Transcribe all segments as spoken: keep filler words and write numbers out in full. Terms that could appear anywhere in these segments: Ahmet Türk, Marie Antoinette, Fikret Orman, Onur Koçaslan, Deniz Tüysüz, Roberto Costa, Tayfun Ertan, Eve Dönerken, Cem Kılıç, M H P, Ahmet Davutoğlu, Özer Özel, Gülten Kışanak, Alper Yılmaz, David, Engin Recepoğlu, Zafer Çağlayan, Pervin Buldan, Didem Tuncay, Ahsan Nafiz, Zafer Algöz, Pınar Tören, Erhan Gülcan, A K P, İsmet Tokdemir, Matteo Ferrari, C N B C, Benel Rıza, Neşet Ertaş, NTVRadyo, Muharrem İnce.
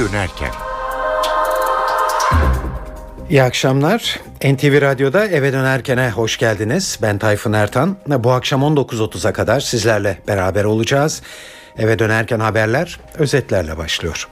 Eve Dönerken. İyi akşamlar. N T V Radyo'da Eve Dönerken'e hoş geldiniz. Ben Tayfun Ertan. Bu akşam on dokuz otuza kadar sizlerle beraber olacağız. Eve Dönerken haberler özetlerle başlıyor.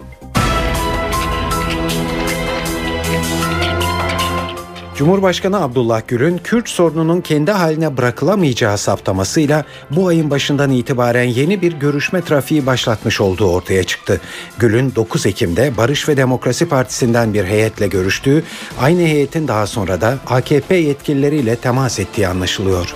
Cumhurbaşkanı Abdullah Gül'ün Kürt sorununun kendi haline bırakılamayacağı saptamasıyla bu ayın başından itibaren yeni bir görüşme trafiği başlatmış olduğu ortaya çıktı. Gül'ün dokuz Ekim'de Barış ve Demokrasi Partisi'nden bir heyetle görüştüğü, aynı heyetin daha sonra da A K P yetkilileriyle temas ettiği anlaşılıyor.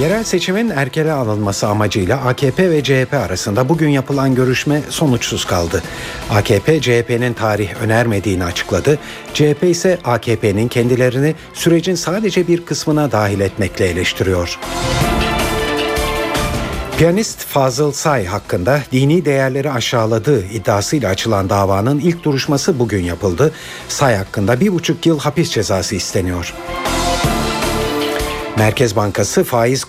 Yerel seçimin erkele alınması amacıyla A K P ve C H P arasında bugün yapılan görüşme sonuçsuz kaldı. A K P, C H P'nin tarih önermediğini açıkladı. C H P ise A K P'nin kendilerini sürecin sadece bir kısmına dahil etmekle eleştiriyor. Piyanist Fazıl Say hakkında dini değerleri aşağıladığı iddiasıyla açılan davanın ilk duruşması bugün yapıldı. Say hakkında bir buçuk yıl hapis cezası isteniyor. Merkez Bankası faiz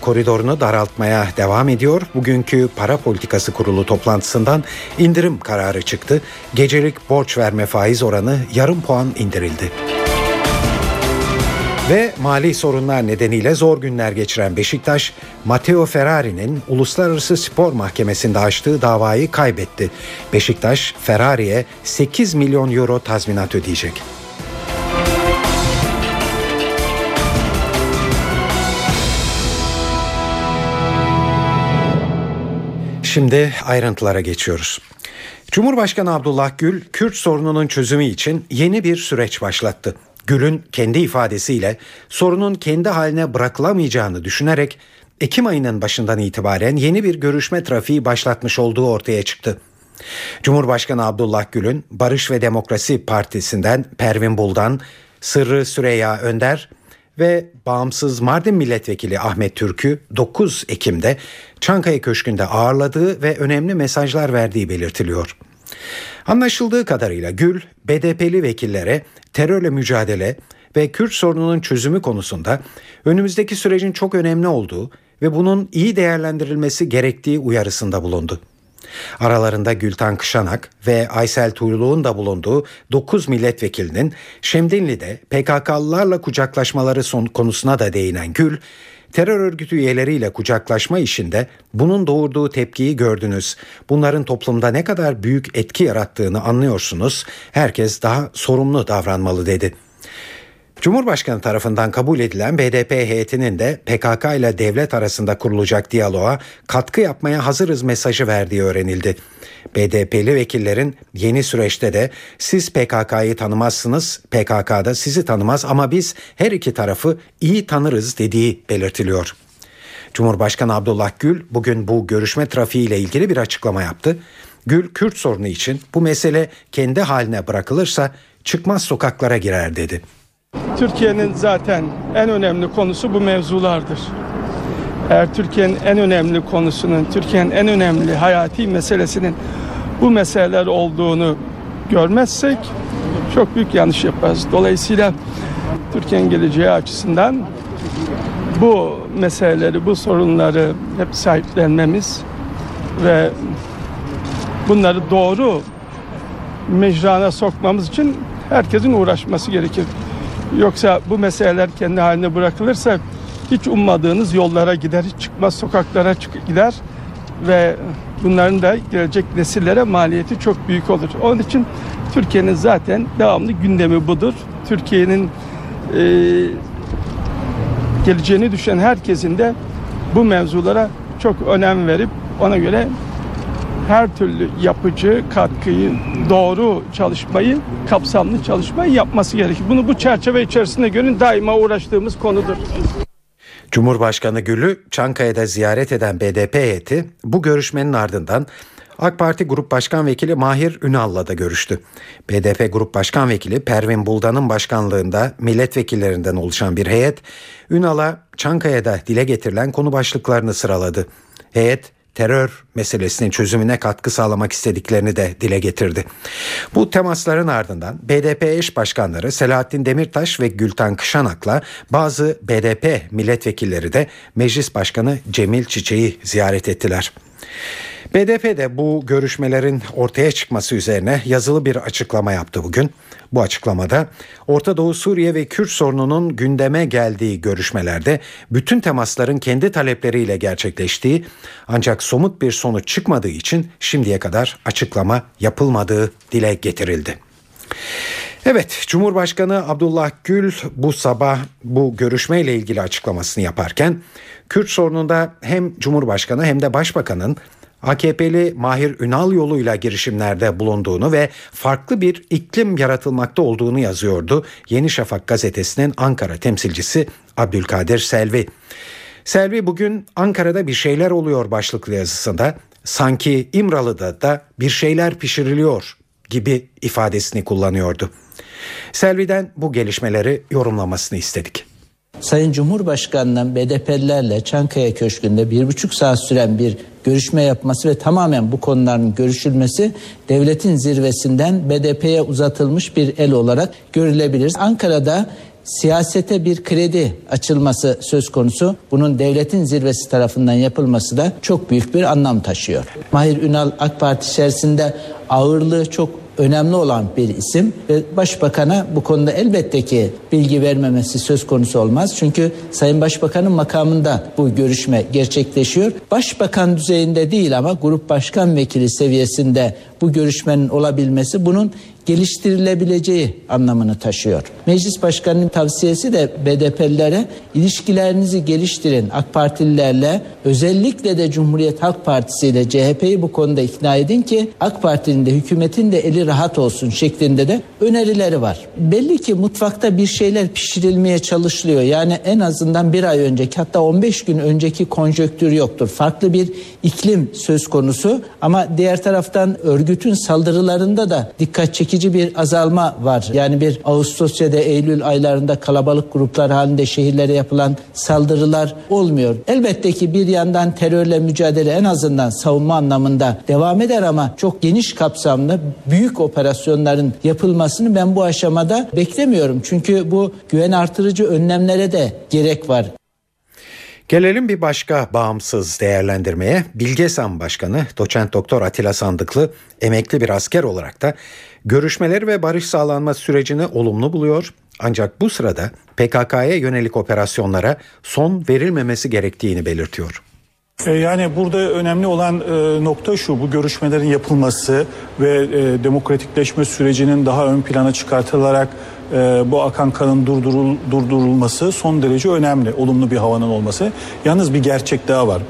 koridorunu daraltmaya devam ediyor. Bugünkü Para Politikası Kurulu toplantısından indirim kararı çıktı. Gecelik borç verme faiz oranı yarım puan indirildi. Ve mali sorunlar nedeniyle zor günler geçiren Beşiktaş, Matteo Ferrari'nin Uluslararası Spor Mahkemesi'nde açtığı davayı kaybetti. Beşiktaş, Ferrari'ye sekiz milyon euro tazminat ödeyecek. Şimdi ayrıntılara geçiyoruz. Cumhurbaşkanı Abdullah Gül, Kürt sorununun çözümü için yeni bir süreç başlattı. Gül'ün kendi ifadesiyle sorunun kendi haline bırakılamayacağını düşünerek Ekim ayının başından itibaren yeni bir görüşme trafiği başlatmış olduğu ortaya çıktı. Cumhurbaşkanı Abdullah Gül'ün Barış ve Demokrasi Partisi'nden Pervin Buldan, Sırrı Süreyya Önder ve bağımsız Mardin Milletvekili Ahmet Türk'ü dokuz Ekim'de Çankaya Köşkü'nde ağırladığı ve önemli mesajlar verdiği belirtiliyor. Anlaşıldığı kadarıyla Gül, B D P'li vekillere terörle mücadele ve Kürt sorununun çözümü konusunda önümüzdeki sürecin çok önemli olduğu ve bunun iyi değerlendirilmesi gerektiği uyarısında bulundu. Aralarında Gülten Kışanak ve Aysel Tuğlu'nun da bulunduğu dokuz milletvekilinin Şemdinli'de P K K'lılarla kucaklaşmaları son konusuna da değinen Gül, terör örgütü üyeleriyle kucaklaşma işinde bunun doğurduğu tepkiyi gördünüz. Bunların toplumda ne kadar büyük etki yarattığını anlıyorsunuz. Herkes daha sorumlu davranmalı dedi. Cumhurbaşkanı tarafından kabul edilen B D P heyetinin de P K K ile devlet arasında kurulacak diyaloğa katkı yapmaya hazırız mesajı verdiği öğrenildi. B D P'li vekillerin yeni süreçte de siz P K K'yı tanımazsınız, P K K'da sizi tanımaz ama biz her iki tarafı iyi tanırız dediği belirtiliyor. Cumhurbaşkanı Abdullah Gül bugün bu görüşme trafiği ile ilgili bir açıklama yaptı. Gül, Kürt sorunu için bu mesele kendi haline bırakılırsa çıkmaz sokaklara girer dedi. Türkiye'nin zaten en önemli konusu bu mevzulardır. Eğer Türkiye'nin en önemli konusunun, Türkiye'nin en önemli hayati meselesinin bu meseleler olduğunu görmezsek çok büyük yanlış yaparız. Dolayısıyla Türkiye'nin geleceği açısından bu meseleleri, bu sorunları hep sahiplenmemiz ve bunları doğru mecrana sokmamız için herkesin uğraşması gerekir. Yoksa bu meseleler kendi haline bırakılırsa hiç ummadığınız yollara gider, hiç çıkmaz sokaklara çık- gider ve bunların da gelecek nesillere maliyeti çok büyük olur. Onun için Türkiye'nin zaten devamlı gündemi budur. Türkiye'nin e, geleceğini düşen herkesin de bu mevzulara çok önem verip ona göre her türlü yapıcı katkıyı, doğru çalışmayı, kapsamlı çalışmayı yapması gerekir. Bunu bu çerçeve içerisinde görün, daima uğraştığımız konudur. Cumhurbaşkanı Gül'ü Çankaya'da ziyaret eden B D P heyeti bu görüşmenin ardından AK Parti Grup Başkan Vekili Mahir Ünal'la da görüştü. B D P Grup Başkan Vekili Pervin Buldan'ın başkanlığında milletvekillerinden oluşan bir heyet Ünal'a Çankaya'da dile getirilen konu başlıklarını sıraladı. Heyet terör meselesinin çözümüne katkı sağlamak istediklerini de dile getirdi. Bu temasların ardından B D P eş başkanları Selahattin Demirtaş ve Gülten Kışanak'la bazı B D P milletvekilleri de Meclis Başkanı Cemil Çiçek'i ziyaret ettiler. B D P de bu görüşmelerin ortaya çıkması üzerine yazılı bir açıklama yaptı bugün. Bu açıklamada Orta Doğu, Suriye ve Kürt sorununun gündeme geldiği görüşmelerde bütün temasların kendi talepleriyle gerçekleştiği ancak somut bir sonuç çıkmadığı için şimdiye kadar açıklama yapılmadığı dile getirildi. Evet, Cumhurbaşkanı Abdullah Gül bu sabah bu görüşmeyle ilgili açıklamasını yaparken Kürt sorununda hem Cumhurbaşkanı hem de Başbakan'ın A K P'li Mahir Ünal yoluyla girişimlerde bulunduğunu ve farklı bir iklim yaratılmakta olduğunu yazıyordu Yeni Şafak gazetesinin Ankara temsilcisi Abdülkadir Selvi. Selvi bugün Ankara'da bir şeyler oluyor başlıklı yazısında sanki İmralı'da da bir şeyler pişiriliyor gibi ifadesini kullanıyordu. Selvi'den bu gelişmeleri yorumlamasını istedik. Sayın Cumhurbaşkanı'nın B D P'lilerle Çankaya Köşkü'nde bir buçuk saat süren bir görüşme yapması ve tamamen bu konuların görüşülmesi devletin zirvesinden B D P'ye uzatılmış bir el olarak görülebilir. Ankara'da siyasete bir kredi açılması söz konusu. Bunun devletin zirvesi tarafından yapılması da çok büyük bir anlam taşıyor. Mahir Ünal AK Parti içerisinde ağırlığı çok önemli olan bir isim ve Başbakan'a bu konuda elbette ki bilgi vermemesi söz konusu olmaz. Çünkü Sayın Başbakan'ın makamında bu görüşme gerçekleşiyor. Başbakan düzeyinde değil ama grup başkan vekili seviyesinde bu görüşmenin olabilmesi bunun geliştirilebileceği anlamını taşıyor. Meclis Başkanı'nın tavsiyesi de B D P'lilere ilişkilerinizi geliştirin. AK Partililerle özellikle de Cumhuriyet Halk Partisi ile C H P'yi bu konuda ikna edin ki AK Parti'nin de hükümetin de eli rahat olsun şeklinde de önerileri var. Belli ki mutfakta bir şeyler pişirilmeye çalışılıyor. Yani en azından bir ay önceki hatta on beş gün önceki konjonktür yoktur. Farklı bir iklim söz konusu ama diğer taraftan örgütün saldırılarında da dikkat çekici bir azalma var. Yani bir Ağustos ya da Eylül aylarında kalabalık gruplar halinde şehirlere yapılan saldırılar olmuyor. Elbette ki bir yandan terörle mücadele en azından savunma anlamında devam eder ama çok geniş kapsamlı büyük operasyonların yapılmasını ben bu aşamada beklemiyorum. Çünkü bu güven artırıcı önlemlere de gerek var. Gelelim bir başka bağımsız değerlendirmeye. Bilgesan Başkanı Doçent Doktor Atilla Sandıklı emekli bir asker olarak da görüşmeleri ve barış sağlanma sürecini olumlu buluyor. Ancak bu sırada P K K'ya yönelik operasyonlara son verilmemesi gerektiğini belirtiyor. Yani burada önemli olan nokta şu, bu görüşmelerin yapılması ve demokratikleşme sürecinin daha ön plana çıkartılarak bu akan kanın durdurul, durdurulması son derece önemli, olumlu bir havanın olması. Yalnız bir gerçek daha var.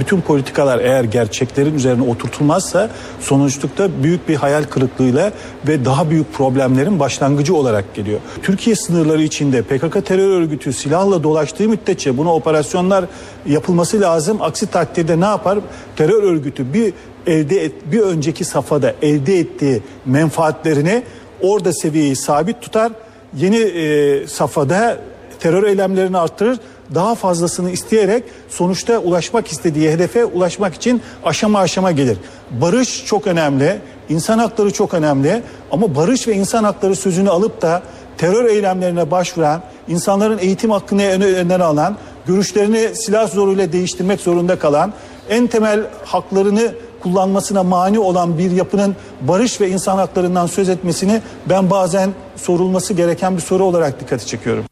Bütün politikalar eğer gerçeklerin üzerine oturtulmazsa sonuçlukta büyük bir hayal kırıklığıyla ve daha büyük problemlerin başlangıcı olarak geliyor. Türkiye sınırları içinde P K K terör örgütü silahla dolaştığı müddetçe buna operasyonlar yapılması lazım. Aksi takdirde ne yapar? Terör örgütü bir elde et, bir önceki safhada elde ettiği menfaatlerini orada seviyeyi sabit tutar. Yeni e, safhada terör eylemlerini arttırır. Daha fazlasını isteyerek sonuçta ulaşmak istediği hedefe ulaşmak için aşama aşama gelir. Barış çok önemli, insan hakları çok önemli ama barış ve insan hakları sözünü alıp da terör eylemlerine başvuran, insanların eğitim hakkını elinden alan, görüşlerini silah zoruyla değiştirmek zorunda kalan, en temel haklarını kullanmasına mani olan bir yapının barış ve insan haklarından söz etmesini ben bazen sorulması gereken bir soru olarak dikkati çekiyorum.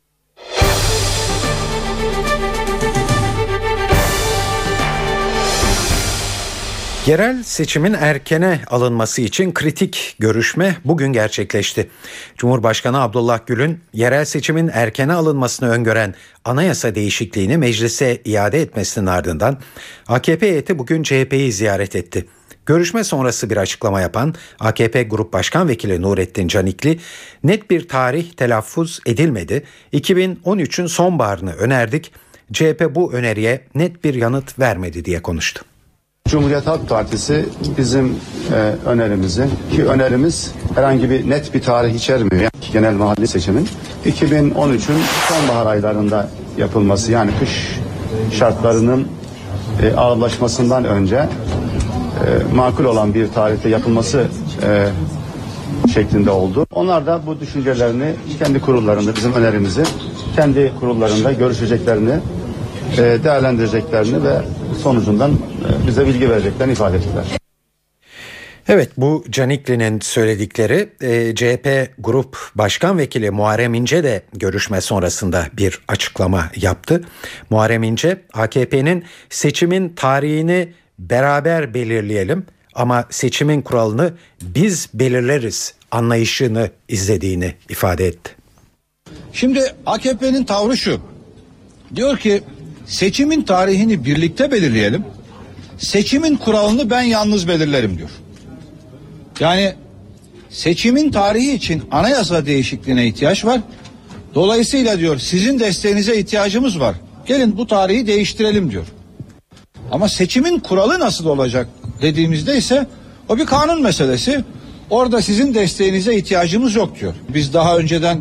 Yerel seçimin erkene alınması için kritik görüşme bugün gerçekleşti. Cumhurbaşkanı Abdullah Gül'ün yerel seçimin erkene alınmasını öngören anayasa değişikliğini meclise iade etmesinin ardından A K P heyeti bugün C H P'yi ziyaret etti. Görüşme sonrası bir açıklama yapan A K P Grup Başkan Vekili Nurettin Canikli, net bir tarih telaffuz edilmedi, iki bin on üçün sonbaharını önerdik, C H P bu öneriye net bir yanıt vermedi diye konuştu. Cumhuriyet Halk Partisi bizim e, önerimizi, ki önerimiz herhangi bir net bir tarih içermiyor. Yani genel mahalle seçimin iki bin on üçün sonbahar aylarında yapılması, yani kış şartlarının e, ağırlaşmasından önce e, makul olan bir tarihte yapılması e, şeklinde oldu. Onlar da bu düşüncelerini kendi kurullarında, bizim önerimizi kendi kurullarında görüşeceklerini, e, değerlendireceklerini ve sonucundan e, bize bilgi vereceklerini ifade ettiler. Evet, bu Canikli'nin söyledikleri. e, C H P Grup Başkan Vekili Muharrem İnce de görüşme sonrasında bir açıklama yaptı. Muharrem İnce, A K P'nin seçimin tarihini beraber belirleyelim ama seçimin kuralını biz belirleriz anlayışını izlediğini ifade etti. Şimdi A K P'nin tavrı şu. Diyor ki seçimin tarihini birlikte belirleyelim. Seçimin kuralını ben yalnız belirlerim diyor. Yani seçimin tarihi için anayasa değişikliğine ihtiyaç var. Dolayısıyla diyor sizin desteğinize ihtiyacımız var. Gelin bu tarihi değiştirelim diyor. Ama seçimin kuralı nasıl olacak dediğimizde ise o bir kanun meselesi. Orada sizin desteğinize ihtiyacımız yok diyor. Biz daha önceden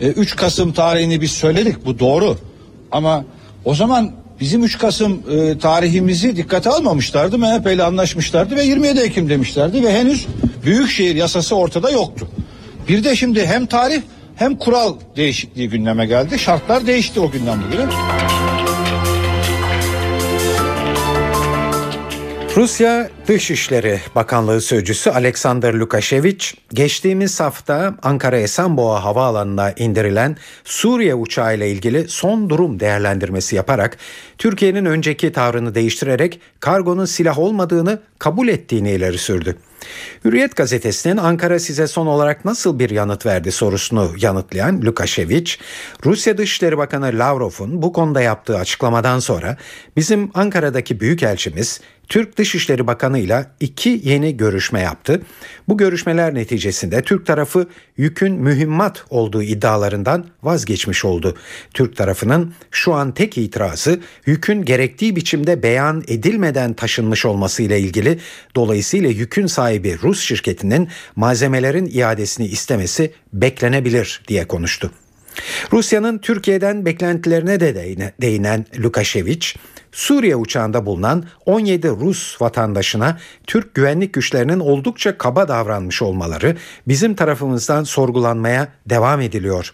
e, üç Kasım tarihini biz söyledik, bu doğru. Ama o zaman bizim üç Kasım e, tarihimizi dikkate almamışlardı. M H P ile anlaşmışlardı ve yirmi yedi Ekim demişlerdi ve henüz Büyükşehir yasası ortada yoktu. Bir de şimdi hem tarih hem kural değişikliği gündeme geldi. Şartlar değişti o günden bugüne. Rusya Dışişleri Bakanlığı Sözcüsü Alexander Lukasheviç, geçtiğimiz hafta Ankara Esenboğa Havaalanı'na indirilen Suriye uçağı ile ilgili son durum değerlendirmesi yaparak Türkiye'nin önceki tavrını değiştirerek kargonun silah olmadığını kabul ettiğini ileri sürdü. Hürriyet gazetesinin Ankara size son olarak nasıl bir yanıt verdi sorusunu yanıtlayan Lukasheviç, Rusya Dışişleri Bakanı Lavrov'un bu konuda yaptığı açıklamadan sonra bizim Ankara'daki büyükelçimiz Türk Dışişleri Bakanı ile iki yeni görüşme yaptı. Bu görüşmeler neticesinde Türk tarafı yükün mühimmat olduğu iddialarından vazgeçmiş oldu. Türk tarafının şu an tek itirazı yükün gerektiği biçimde beyan edilmeden taşınmış olması ile ilgili, dolayısıyla yükün sahibi Rus şirketinin malzemelerin iadesini istemesi beklenebilir diye konuştu. Rusya'nın Türkiye'den beklentilerine de değinen Lukasheviç, Suriye uçağında bulunan on yedi Rus vatandaşına Türk güvenlik güçlerinin oldukça kaba davranmış olmaları bizim tarafımızdan sorgulanmaya devam ediliyor.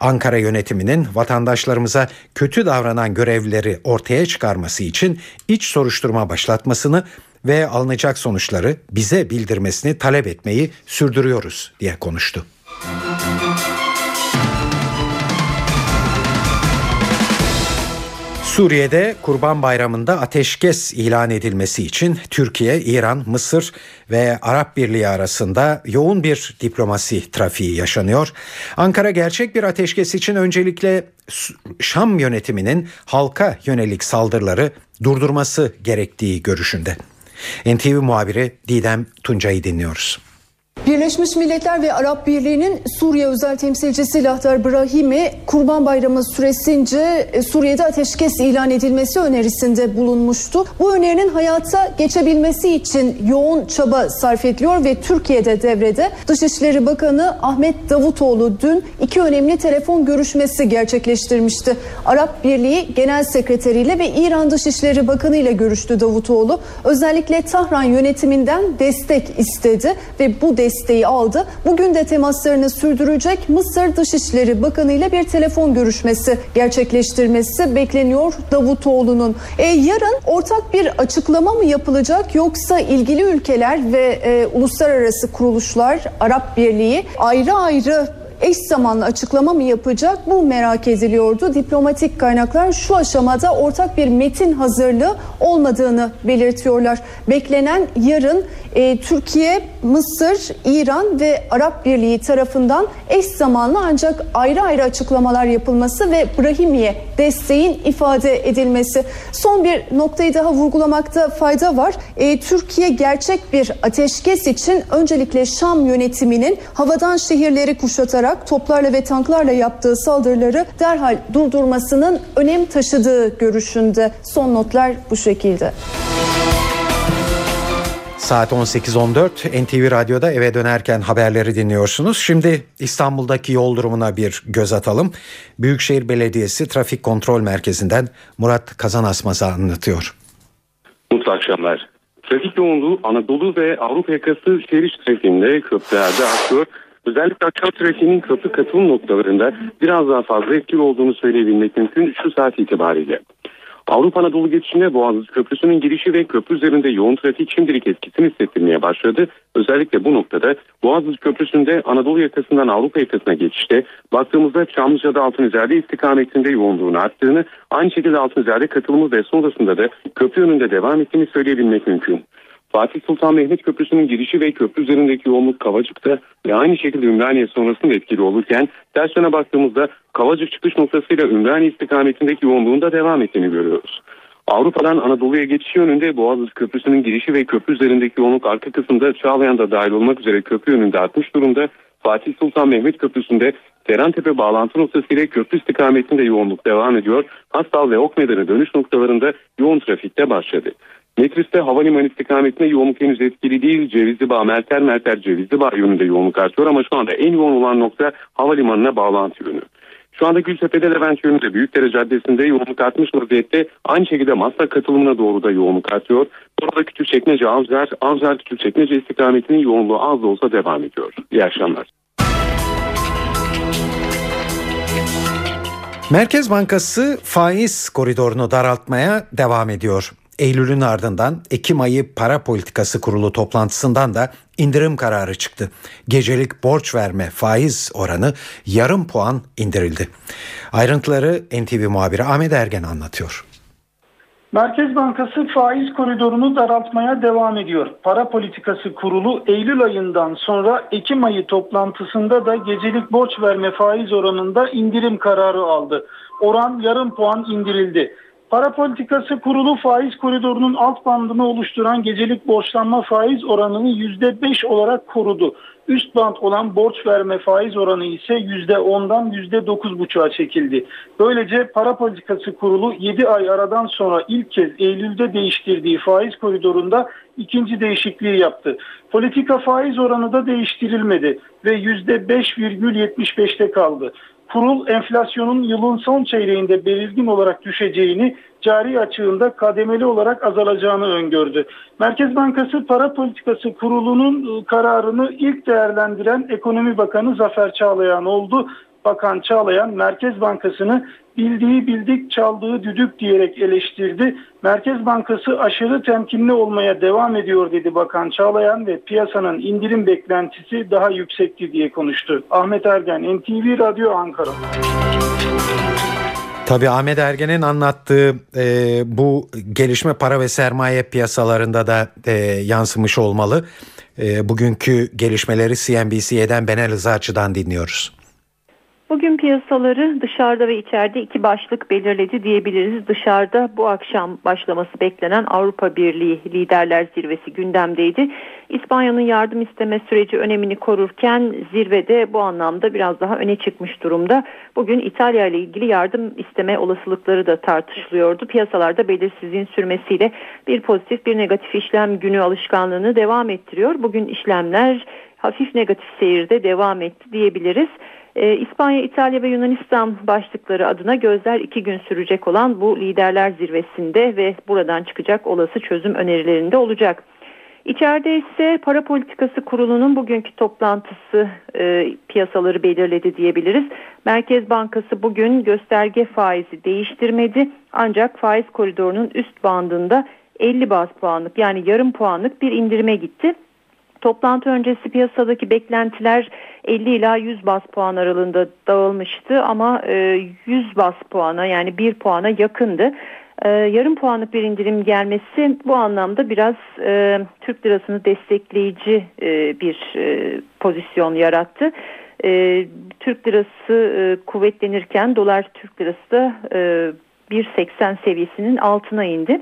Ankara yönetiminin vatandaşlarımıza kötü davranan görevlileri ortaya çıkarması için iç soruşturma başlatmasını ve alınacak sonuçları bize bildirmesini talep etmeyi sürdürüyoruz diye konuştu. Suriye'de Kurban Bayramı'nda ateşkes ilan edilmesi için Türkiye, İran, Mısır ve Arap Birliği arasında yoğun bir diplomasi trafiği yaşanıyor. Ankara gerçek bir ateşkes için öncelikle Şam yönetiminin halka yönelik saldırıları durdurması gerektiği görüşünde. N T V muhabiri Didem Tuncay'ı dinliyoruz. Birleşmiş Milletler ve Arap Birliği'nin Suriye özel temsilcisi Lakhdar Brahimi, Kurban Bayramı süresince Suriye'de ateşkes ilan edilmesi önerisinde bulunmuştu. Bu önerinin hayata geçebilmesi için yoğun çaba sarf ediliyor ve Türkiye'de devrede. Dışişleri Bakanı Ahmet Davutoğlu dün iki önemli telefon görüşmesi gerçekleştirmişti. Arap Birliği Genel Sekreteri ile ve İran Dışişleri Bakanı ile görüştü Davutoğlu. Özellikle Tahran yönetiminden destek istedi ve bu destek desteği aldı. Bugün de temaslarını sürdürecek. Mısır Dışişleri Bakanı ile bir telefon görüşmesi gerçekleştirmesi bekleniyor Davutoğlu'nun. E, yarın ortak bir açıklama mı yapılacak, yoksa ilgili ülkeler ve e, uluslararası kuruluşlar, Arap Birliği ayrı ayrı eş zamanlı açıklama mı yapacak? Bu merak ediliyordu. Diplomatik kaynaklar şu aşamada ortak bir metin hazırlığı olmadığını belirtiyorlar. Beklenen yarın e, Türkiye, Mısır, İran ve Arap Birliği tarafından eş zamanlı ancak ayrı ayrı açıklamalar yapılması ve Brahimi'ye desteğin ifade edilmesi. Son bir noktayı daha vurgulamakta fayda var. E, Türkiye gerçek bir ateşkes için öncelikle Şam yönetiminin havadan şehirleri kuşatarak toplarla ve tanklarla yaptığı saldırıları derhal durdurmasının önem taşıdığı görüşünde. Son notlar bu şekilde. Saat on sekiz on dört, N T V Radyo'da eve dönerken haberleri dinliyorsunuz. Şimdi İstanbul'daki yol durumuna bir göz atalım. Büyükşehir Belediyesi Trafik Kontrol Merkezi'nden Murat Kazanasmaz'a anlatıyor. Mutlu akşamlar. Trafik yoğunluğu Anadolu ve Avrupa yakası şehir trafiğinde köprülerde artıyor. Özellikle akşam trafiğinin köprü katılım noktalarında biraz daha fazla etkili olduğunu söyleyebilmek mümkün şu saat itibariyle. Avrupa Anadolu geçişine Boğaziçi Köprüsü'nün girişi ve köprü üzerinde yoğun trafik şimdilik etkisini hissettirmeye başladı. Özellikle bu noktada Boğaziçi Köprüsü'nde Anadolu yakasından Avrupa yakasına geçişte baktığımızda Çamlıca'da Altunizade istikametinde yoğunluğun arttığını, aynı şekilde Altunizade katılımı ve sonrasında da köprü önünde devam ettiğini söyleyebilmek mümkün. Fatih Sultan Mehmet Köprüsü'nün girişi ve köprü üzerindeki yoğunluk Kavacık'ta ve aynı şekilde Ümraniye sonrasında etkili olurken ters yöne baktığımızda Kavacık çıkış noktasıyla Ümraniye istikametindeki yoğunluğun da devam ettiğini görüyoruz. Avrupa'dan Anadolu'ya geçişi yönünde Boğaziçi Köprüsü'nün girişi ve köprü üzerindeki yoğunluk arka kısımda Çağlayan da dahil olmak üzere köprü yönünde artmış durumda. Fatih Sultan Mehmet Köprüsü'nde Seyrantepe bağlantı noktası ile köprü istikametinde yoğunluk devam ediyor. Hastal ve Okmeydan'a dönüş noktalarında yoğun trafikte başladı. Metris'te havalimanı istikametinde yoğunluk henüz etkili değil. Cevizlibağ, Merter, Merter, Cevizlibağ yönünde yoğunluk artıyor ama şu anda en yoğun olan nokta havalimanına bağlantı yönü. Şu anda Gültepe'de Levent yönünde Büyükdere Caddesi'nde yoğunluk artmış vaziyette. Aynı şekilde Maslak katılımına doğru da yoğunluk artıyor. Burada Küçükçekmece, Avcılar, Avcılar Küçükçekmece istikametinin yoğunluğu az da olsa devam ediyor. İyi akşamlar. Merkez Bankası faiz koridorunu daraltmaya devam ediyor. Eylül'ün ardından Ekim ayı Para Politikası Kurulu toplantısından da indirim kararı çıktı. Gecelik borç verme faiz oranı yarım puan indirildi. Ayrıntıları N T V muhabiri Ahmet Ergen anlatıyor. Merkez Bankası faiz koridorunu daraltmaya devam ediyor. Para Politikası Kurulu Eylül ayından sonra Ekim ayı toplantısında da gecelik borç verme faiz oranında indirim kararı aldı. Oran yarım puan indirildi. Para Politikası Kurulu faiz koridorunun alt bandını oluşturan gecelik borçlanma faiz oranını yüzde beş olarak korudu. Üst band olan borç verme faiz oranı ise yüzde ondan yüzde dokuz buçuğa çekildi. Böylece Para Politikası Kurulu yedi ay aradan sonra ilk kez Eylül'de değiştirdiği faiz koridorunda ikinci değişikliği yaptı. Politika faiz oranı da değiştirilmedi ve yüzde beş virgül yetmiş beşte kaldı. Kurul enflasyonun yılın son çeyreğinde belirgin olarak düşeceğini, cari açığında kademeli olarak azalacağını öngördü. Merkez Bankası Para Politikası Kurulu'nun kararını ilk değerlendiren Ekonomi Bakanı Zafer Çağlayan oldu. Bakan Çağlayan, Merkez Bankası'nı bildiği bildik, çaldığı düdük diyerek eleştirdi. Merkez Bankası aşırı temkinli olmaya devam ediyor dedi Bakan Çağlayan ve piyasanın indirim beklentisi daha yüksekti diye konuştu. Ahmet Ergen, N T V Radyo Ankara. Tabii Ahmet Ergen'in anlattığı e, bu gelişme para ve sermaye piyasalarında da e, yansımış olmalı. E, bugünkü gelişmeleri C N B C'den Benel Rıza'dan dinliyoruz. Bugün piyasaları dışarıda ve içeride iki başlık belirledi diyebiliriz. Dışarıda bu akşam başlaması beklenen Avrupa Birliği Liderler Zirvesi gündemdeydi. İspanya'nın yardım isteme süreci önemini korurken zirvede bu anlamda biraz daha öne çıkmış durumda. Bugün İtalya ile ilgili yardım isteme olasılıkları da tartışılıyordu. Piyasalarda belirsizliğin sürmesiyle bir pozitif bir negatif işlem günü alışkanlığını devam ettiriyor. Bugün işlemler hafif negatif seyirde devam etti diyebiliriz. Ee, İspanya, İtalya ve Yunanistan başlıkları adına gözler iki gün sürecek olan bu liderler zirvesinde ve buradan çıkacak olası çözüm önerilerinde olacak. İçeride ise Para Politikası Kurulu'nun bugünkü toplantısı e, piyasaları belirledi diyebiliriz. Merkez Bankası bugün gösterge faizi değiştirmedi ancak faiz koridorunun üst bandında elli baz puanlık yani yarım puanlık bir indirime gitti. Toplantı öncesi piyasadaki beklentiler elli ila yüz baz puan aralığında dağılmıştı ama yüz baz puana yani bir puana yakındı. Yarım puanlık bir indirim gelmesi bu anlamda biraz Türk lirasını destekleyici bir pozisyon yarattı. Türk lirası kuvvetlenirken dolar Türk lirası da bir seksen seviyesinin altına indi.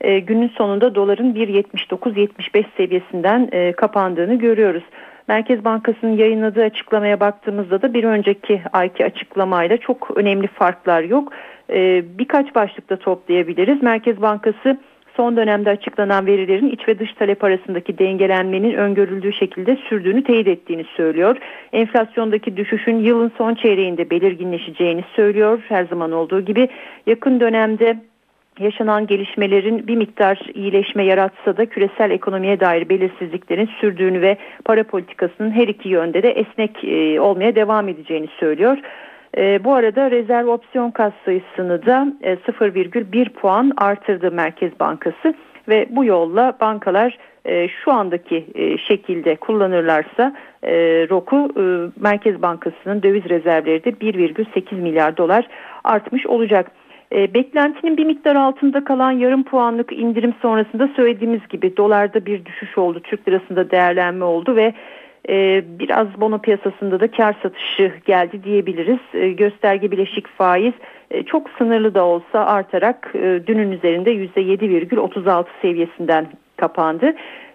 E, günün sonunda doların bir yetmiş dokuz yetmiş beş seviyesinden e, kapandığını görüyoruz. Merkez Bankası'nın yayınladığı açıklamaya baktığımızda da bir önceki ayki açıklamayla çok önemli farklar yok. E, birkaç başlıkta toplayabiliriz. Merkez Bankası son dönemde açıklanan verilerin iç ve dış talep arasındaki dengelenmenin öngörüldüğü şekilde sürdüğünü teyit ettiğini söylüyor. Enflasyondaki düşüşün yılın son çeyreğinde belirginleşeceğini söylüyor. Her zaman olduğu gibi yakın dönemde yaşanan gelişmelerin bir miktar iyileşme yaratsa da küresel ekonomiye dair belirsizliklerin sürdüğünü ve para politikasının her iki yönde de esnek e, olmaya devam edeceğini söylüyor. E, bu arada rezerv opsiyon kas sayısını da e, sıfır virgül bir puan artırdı Merkez Bankası ve bu yolla bankalar e, şu andaki e, şekilde kullanırlarsa e, R O K'u e, Merkez Bankası'nın döviz rezervleri de bir virgül sekiz milyar dolar artmış olacak. E, beklentinin bir miktar altında kalan yarım puanlık indirim sonrasında söylediğimiz gibi dolarda bir düşüş oldu, Türk lirasında değerlenme oldu ve e, biraz bono piyasasında da kar satışı geldi diyebiliriz. E, gösterge bileşik faiz e, çok sınırlı da olsa artarak e, dünün üzerinde yüzde yedi virgül otuz altı seviyesinden kapandı.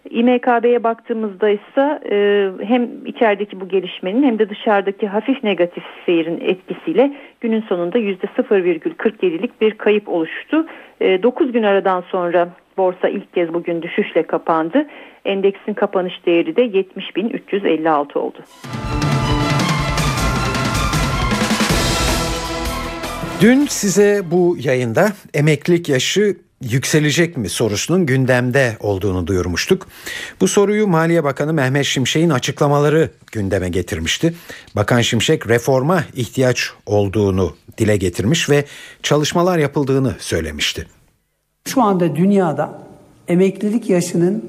İ M K B'ye baktığımızda ise e, hem içerideki bu gelişmenin hem de dışarıdaki hafif negatif seyrin etkisiyle günün sonunda yüzde sıfır virgül kırk yedilik bir kayıp oluştu. E, dokuz gün aradan sonra borsa ilk kez bugün düşüşle kapandı. Endeksin kapanış değeri de yetmiş bin üç yüz elli altı oldu. Dün size bu yayında emeklilik yaşı yükselecek mi sorusunun gündemde olduğunu duyurmuştuk. Bu soruyu Maliye Bakanı Mehmet Şimşek'in açıklamaları gündeme getirmişti. Bakan Şimşek reforma ihtiyaç olduğunu dile getirmiş ve çalışmalar yapıldığını söylemişti. Şu anda dünyada emeklilik yaşının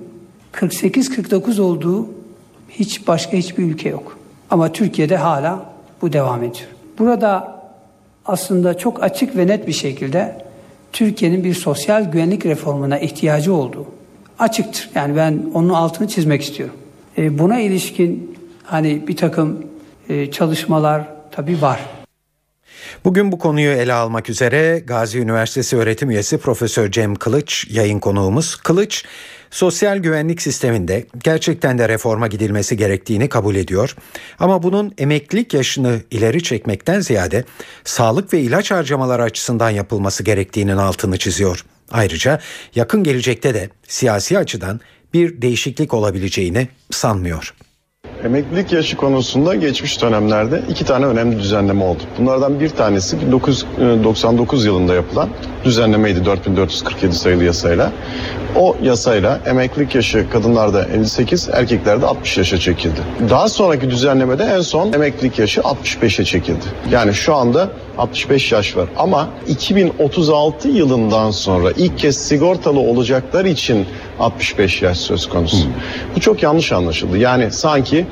kırk sekiz kırk dokuz olduğu hiç başka hiçbir ülke yok. Ama Türkiye'de hala bu devam ediyor. Burada aslında çok açık ve net bir şekilde Türkiye'nin bir sosyal güvenlik reformuna ihtiyacı olduğu açıktır. Yani ben onun altını çizmek istiyorum. E, buna ilişkin hani bir takım e, çalışmalar tabii var. Bugün bu konuyu ele almak üzere Gazi Üniversitesi öğretim üyesi Profesör Cem Kılıç yayın konuğumuz. Kılıç, sosyal güvenlik sisteminde gerçekten de reforma gidilmesi gerektiğini kabul ediyor. Ama bunun emeklilik yaşını ileri çekmekten ziyade sağlık ve ilaç harcamaları açısından yapılması gerektiğinin altını çiziyor. Ayrıca yakın gelecekte de siyasi açıdan bir değişiklik olabileceğini sanmıyor. Emeklilik yaşı konusunda geçmiş dönemlerde iki tane önemli düzenleme oldu. Bunlardan bir tanesi bin dokuz yüz doksan dokuz yılında yapılan düzenlemeydi, dört bin dört yüz kırk yedi sayılı yasayla. O yasayla emeklilik yaşı kadınlarda elli sekiz, erkeklerde altmış yaşa çekildi. Daha sonraki düzenlemede en son emeklilik yaşı altmış beşe çekildi. Yani şu anda altmış beş yaş var ama iki bin otuz altı yılından sonra ilk kez sigortalı olacaklar için altmış beş yaş söz konusu. Hmm. Bu çok yanlış anlaşıldı. Yani sanki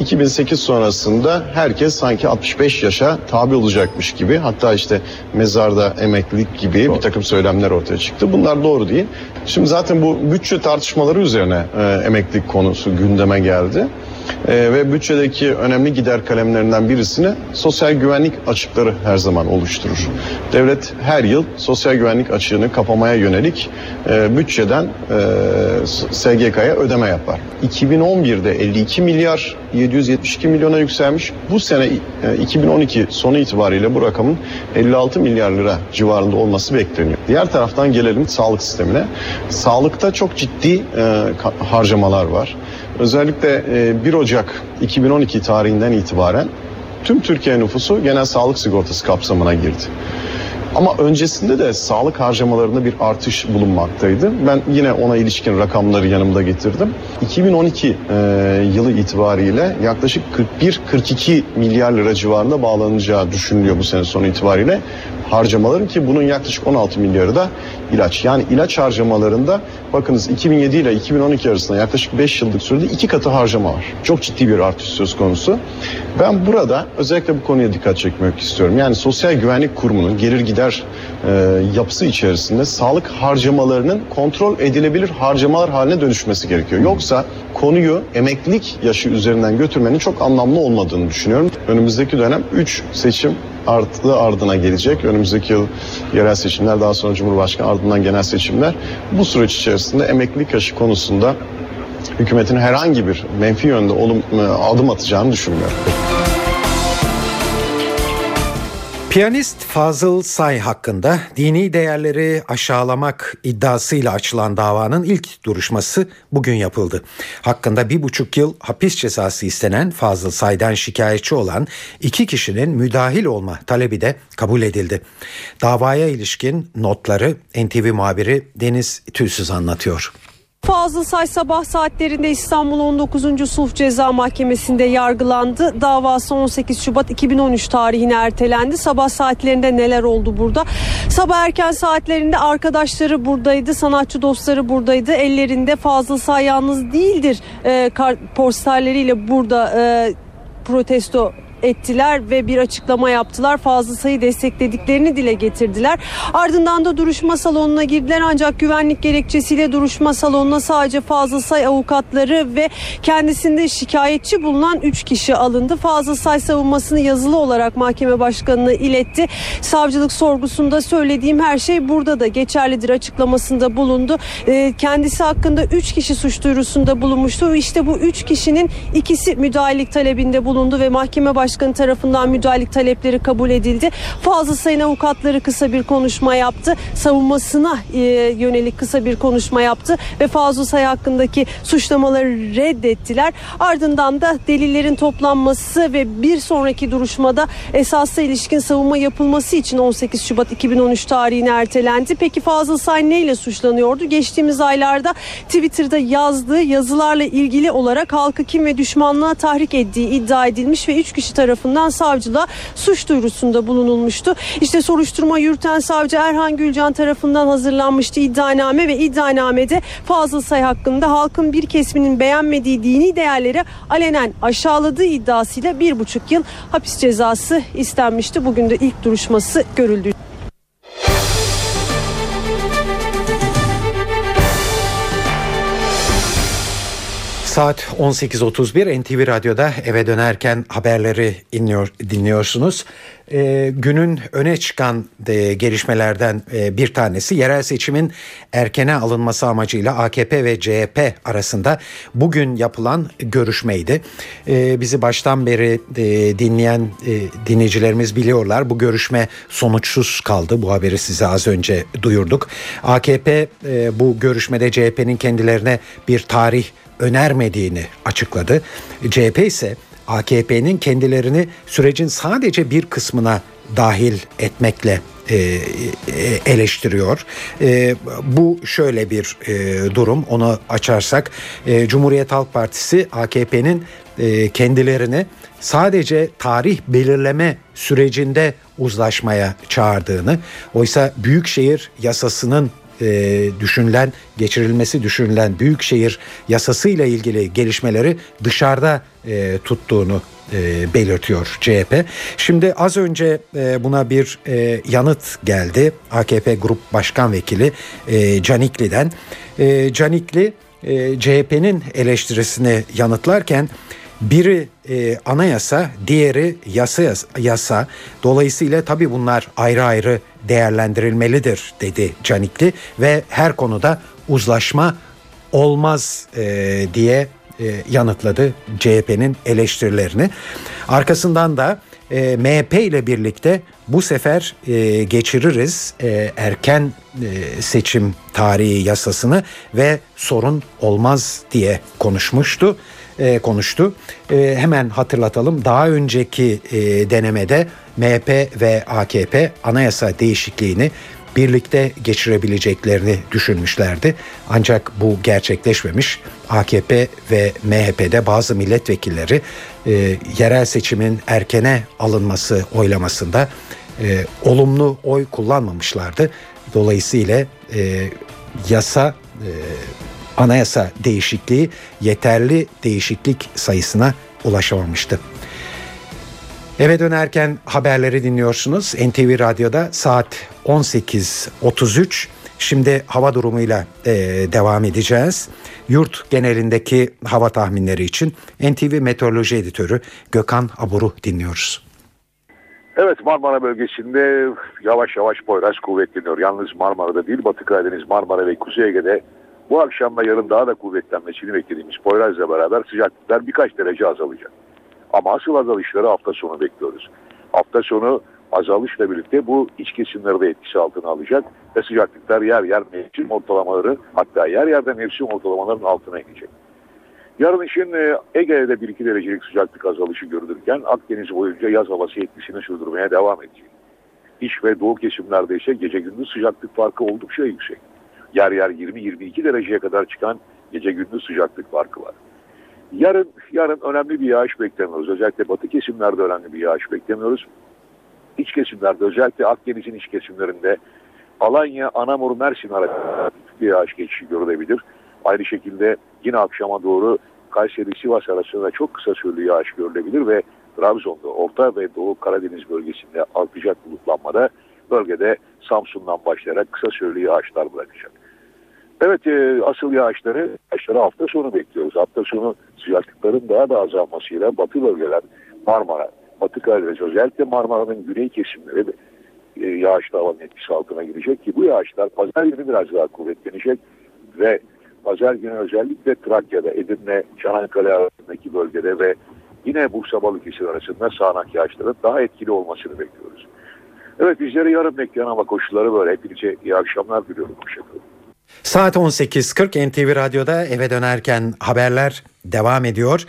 iki bin sekiz sonrasında herkes sanki altmış beş yaşa tabi olacakmış gibi, hatta işte mezarda emeklilik gibi doğru. Bir takım söylemler ortaya çıktı. Bunlar doğru değil. Şimdi zaten bu bütçe tartışmaları üzerine e, emeklilik konusu gündeme geldi. E, ve bütçedeki önemli gider kalemlerinden birisini sosyal güvenlik açıkları her zaman oluşturur. Devlet her yıl sosyal güvenlik açığını kapamaya yönelik e, bütçeden e, S G K'ya ödeme yapar. iki bin on birde elli iki milyar yedi yüz yetmiş iki milyona yükselmiş. Bu sene iki bin on iki sonu itibariyle bu rakamın elli altı milyar lira civarında olması bekleniyor. Diğer taraftan gelelim sağlık sistemine. Sağlıkta çok ciddi e, harcamalar var. Özellikle e, bir Ocak iki bin on iki tarihinden itibaren tüm Türkiye nüfusu genel sağlık sigortası kapsamına girdi. Ama öncesinde de sağlık harcamalarında bir artış bulunmaktaydı. Ben yine ona ilişkin rakamları yanımda getirdim. iki bin on iki e, yılı itibariyle yaklaşık kırk bir kırk iki milyar lira civarında bağlanacağı düşünülüyor bu sene sonu itibariyle harcamaların, ki bunun yaklaşık on altı milyarı da ilaç. Yani ilaç harcamalarında bakınız iki bin yedi ile iki bin on iki arasında yaklaşık beş yıllık sürede iki katı harcama var. Çok ciddi bir artış söz konusu. Ben burada özellikle bu konuya dikkat çekmek istiyorum. Yani Sosyal Güvenlik Kurumu'nun gelir gider e, yapısı içerisinde sağlık harcamalarının kontrol edilebilir harcamalar haline dönüşmesi gerekiyor. Yoksa konuyu emeklilik yaşı üzerinden götürmenin çok anlamlı olmadığını düşünüyorum. Önümüzdeki dönem üç seçim ardı ardına gelecek. Önümüzdeki yıl yerel seçimler, daha sonra Cumhurbaşkanı, ardından genel seçimler. Bu süreç içerisinde emeklilik yaşı konusunda hükümetin herhangi bir menfi yönde olum, adım atacağını düşünmüyorum. Piyanist Fazıl Say hakkında dini değerleri aşağılamak iddiasıyla açılan davanın ilk duruşması bugün yapıldı. Hakkında bir buçuk yıl hapis cezası istenen Fazıl Say'dan şikayetçi olan iki kişinin müdahil olma talebi de kabul edildi. Davaya ilişkin notları N T V muhabiri Deniz Tüysüz anlatıyor. Fazıl Say sabah saatlerinde İstanbul on dokuzuncu Sulh Ceza Mahkemesi'nde yargılandı. Davası on sekiz Şubat iki bin on üç tarihine ertelendi. Sabah saatlerinde neler oldu burada? Sabah erken saatlerinde arkadaşları buradaydı, sanatçı dostları buradaydı. Ellerinde Fazıl Say yalnız değildir e, posterleriyle burada e, protesto ettiler ve bir açıklama yaptılar. Fazıl Say'ı desteklediklerini dile getirdiler. Ardından da duruşma salonuna girdiler, ancak güvenlik gerekçesiyle duruşma salonuna sadece Fazıl Say avukatları ve kendisinde şikayetçi bulunan üç kişi alındı. Fazıl Say savunmasını yazılı olarak mahkeme başkanına iletti. Savcılık sorgusunda söylediğim her şey burada da geçerlidir açıklamasında bulundu. Kendisi hakkında üç kişi suç duyurusunda bulunmuştu. İşte bu üç kişinin ikisi müdahillik talebinde bulundu ve mahkeme başkanı Başkanı tarafından müdahillik talepleri kabul edildi. Fazıl Say'ın avukatları kısa bir konuşma yaptı. Savunmasına e, yönelik kısa bir konuşma yaptı ve Fazıl Say hakkındaki suçlamaları reddettiler. Ardından da delillerin toplanması ve bir sonraki duruşmada esasa ilişkin savunma yapılması için on sekiz Şubat iki bin on üç tarihine ertelendi. Peki Fazıl Say neyle suçlanıyordu? Geçtiğimiz aylarda Twitter'da yazdığı yazılarla ilgili olarak halkı kin ve düşmanlığa tahrik ettiği iddia edilmiş ve üç kişi tarafından savcılığa suç duyurusunda bulunulmuştu. İşte soruşturma yürüten savcı Erhan Gülcan tarafından hazırlanmıştı iddianame ve iddianamede Fazıl Say hakkında halkın bir kesiminin beğenmediği dini değerleri alenen aşağıladığı iddiasıyla bir buçuk yıl hapis cezası istenmişti. Bugün de ilk duruşması görüldü. Saat on sekiz otuz bir N T V Radyo'da eve dönerken haberleri dinliyor, dinliyorsunuz. Ee, günün öne çıkan e, gelişmelerden e, bir tanesi yerel seçimin erkene alınması amacıyla A K P ve C H P arasında bugün yapılan görüşmeydi. E, bizi baştan beri e, dinleyen e, dinleyicilerimiz biliyorlar, bu görüşme sonuçsuz kaldı. Bu haberi size az önce duyurduk. A K P e, bu görüşmede C H P'nin kendilerine bir tarih önermediğini açıkladı. C H P ise A K P'nin kendilerini sürecin sadece bir kısmına dahil etmekle eleştiriyor. Bu şöyle bir durum, onu açarsak Cumhuriyet Halk Partisi A K P'nin kendilerini sadece tarih belirleme sürecinde uzlaşmaya çağırdığını, oysa Büyükşehir Yasası'nın E, düşünülen geçirilmesi düşünülen Büyükşehir Yasası ile ilgili gelişmeleri dışarıda e, tuttuğunu e, belirtiyor C H P. Şimdi az önce e, buna bir e, yanıt geldi A K P Grup Başkan Vekili e, Canikli'den. E, Canikli e, C H P'nin eleştirisini yanıtlarken biri e, anayasa, diğeri yasa, yasa. Dolayısıyla tabii bunlar ayrı ayrı değerlendirilmelidir dedi Canikli ve her konuda uzlaşma olmaz e, diye e, yanıtladı C H P'nin eleştirilerini. Arkasından da e, M H P ile birlikte bu sefer e, geçiririz e, erken e, seçim tarihi yasasını ve sorun olmaz diye konuşmuştu. konuştu. Hemen hatırlatalım, daha önceki denemede M H P ve A K P anayasa değişikliğini birlikte geçirebileceklerini düşünmüşlerdi. Ancak bu gerçekleşmemiş. A K P ve M H P'de bazı milletvekilleri yerel seçimin erkene alınması oylamasında olumlu oy kullanmamışlardı. Dolayısıyla yasa Anayasa değişikliği yeterli değişiklik sayısına ulaşamamıştı. Eve dönerken haberleri dinliyorsunuz. N T V Radyo'da saat on sekiz otuz üç. Şimdi hava durumuyla e, devam edeceğiz. Yurt genelindeki hava tahminleri için N T V Meteoroloji Editörü Gökhan Abur'u dinliyoruz. Evet, Marmara bölgesinde yavaş yavaş Poyraz kuvvetleniyor. Yalnız Marmara'da değil, Batı Karadeniz, Marmara ve Kuzey Ege'de bu akşam ve yarın daha da kuvvetlenmesini beklediğimiz Poyraz'la beraber sıcaklıklar birkaç derece azalacak. Ama asıl azalışları hafta sonu bekliyoruz. Hafta sonu azalışla birlikte bu iç kesimleri de etkisi altına alacak ve sıcaklıklar yer yer mevsim ortalamaları, hatta yer yerde mevsim ortalamalarının altına inecek. Yarın için Ege'de bir iki derecelik sıcaklık azalışı görülürken Akdeniz boyunca yaz havası etkisini sürdürmeye devam edecek. İç ve doğu kesimlerde ise gece gündüz sıcaklık farkı oldukça yüksek. Yer yer yirmi yirmi iki dereceye kadar çıkan gece gündüz sıcaklık farkı var. Yarın yarın önemli bir yağış beklemiyoruz. Özellikle batı kesimlerde önemli bir yağış beklemiyoruz. İç kesimlerde, özellikle Akdeniz'in iç kesimlerinde Alanya, Anamur, Mersin arasında bir yağış geçişi görülebilir. Aynı şekilde yine akşama doğru Kayseri, Sivas arasında çok kısa süreli yağış görülebilir ve Trabzon'da, Orta ve Doğu Karadeniz bölgesinde artacak bulutlanmada bölgede Samsun'dan başlayarak kısa süreli yağışlar bırakacak. Evet, e, asıl yağışları, yağışları hafta sonu bekliyoruz. Hafta sonu sıcaklıkların daha da azalmasıyla batı bölgeler, Marmara, Batı Karadeniz, özellikle Marmara'nın güney kesimleri e, yağışlı havanın etkisi altına girecek ki bu yağışlar pazar günü biraz daha kuvvetlenecek ve pazar günü özellikle Trakya'da, Edirne, Çanakkale arasındaki bölgede ve yine Bursa Balıkesir arasında sağanak yağışların daha etkili olmasını bekliyoruz. Evet, bizleri yarın bekleyen hava koşulları böyle. Hepinize iyi akşamlar diliyorum. Hoşçakalın. Saat on sekiz kırk N T V Radyo'da eve dönerken haberler devam ediyor.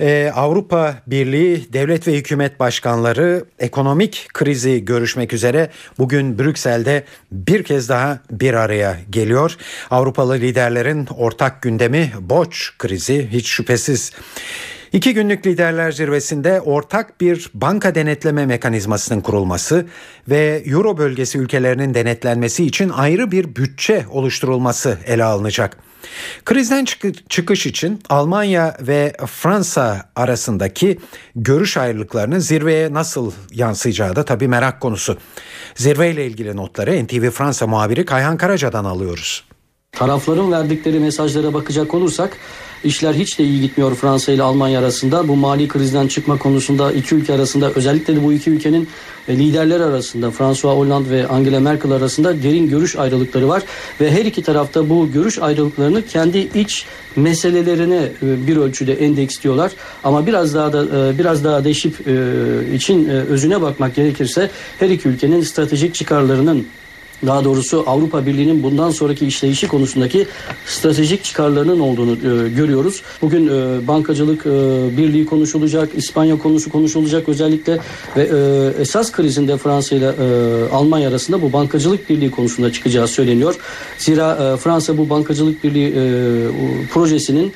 Ee, Avrupa Birliği devlet ve hükümet başkanları ekonomik krizi görüşmek üzere bugün Brüksel'de bir kez daha bir araya geliyor. Avrupalı liderlerin ortak gündemi borç krizi hiç şüphesiz. İki günlük liderler zirvesinde ortak bir banka denetleme mekanizmasının kurulması ve Euro bölgesi ülkelerinin denetlenmesi için ayrı bir bütçe oluşturulması ele alınacak. Krizden çıkış için Almanya ve Fransa arasındaki görüş ayrılıklarının zirveye nasıl yansıyacağı da tabii merak konusu. Zirveyle ilgili notları N T V Fransa muhabiri Kayhan Karaca'dan alıyoruz. Tarafların verdikleri mesajlara bakacak olursak işler hiç de iyi gitmiyor Fransa ile Almanya arasında. Bu mali krizden çıkma konusunda iki ülke arasında, özellikle de bu iki ülkenin liderler arasında, François Hollande ve Angela Merkel arasında derin görüş ayrılıkları var. Ve her iki tarafta bu görüş ayrılıklarını kendi iç meselelerine bir ölçüde endeksliyorlar. Ama biraz daha da biraz daha deşip için özüne bakmak gerekirse her iki ülkenin stratejik çıkarlarının, daha doğrusu Avrupa Birliği'nin bundan sonraki işleyişi konusundaki stratejik çıkarlarının olduğunu e, görüyoruz. Bugün e, bankacılık e, birliği konuşulacak, İspanya konusu konuşulacak özellikle ve e, esas krizinde Fransa ile e, Almanya arasında bu bankacılık birliği konusunda çıkacağı söyleniyor. Zira e, Fransa bu bankacılık birliği e, projesinin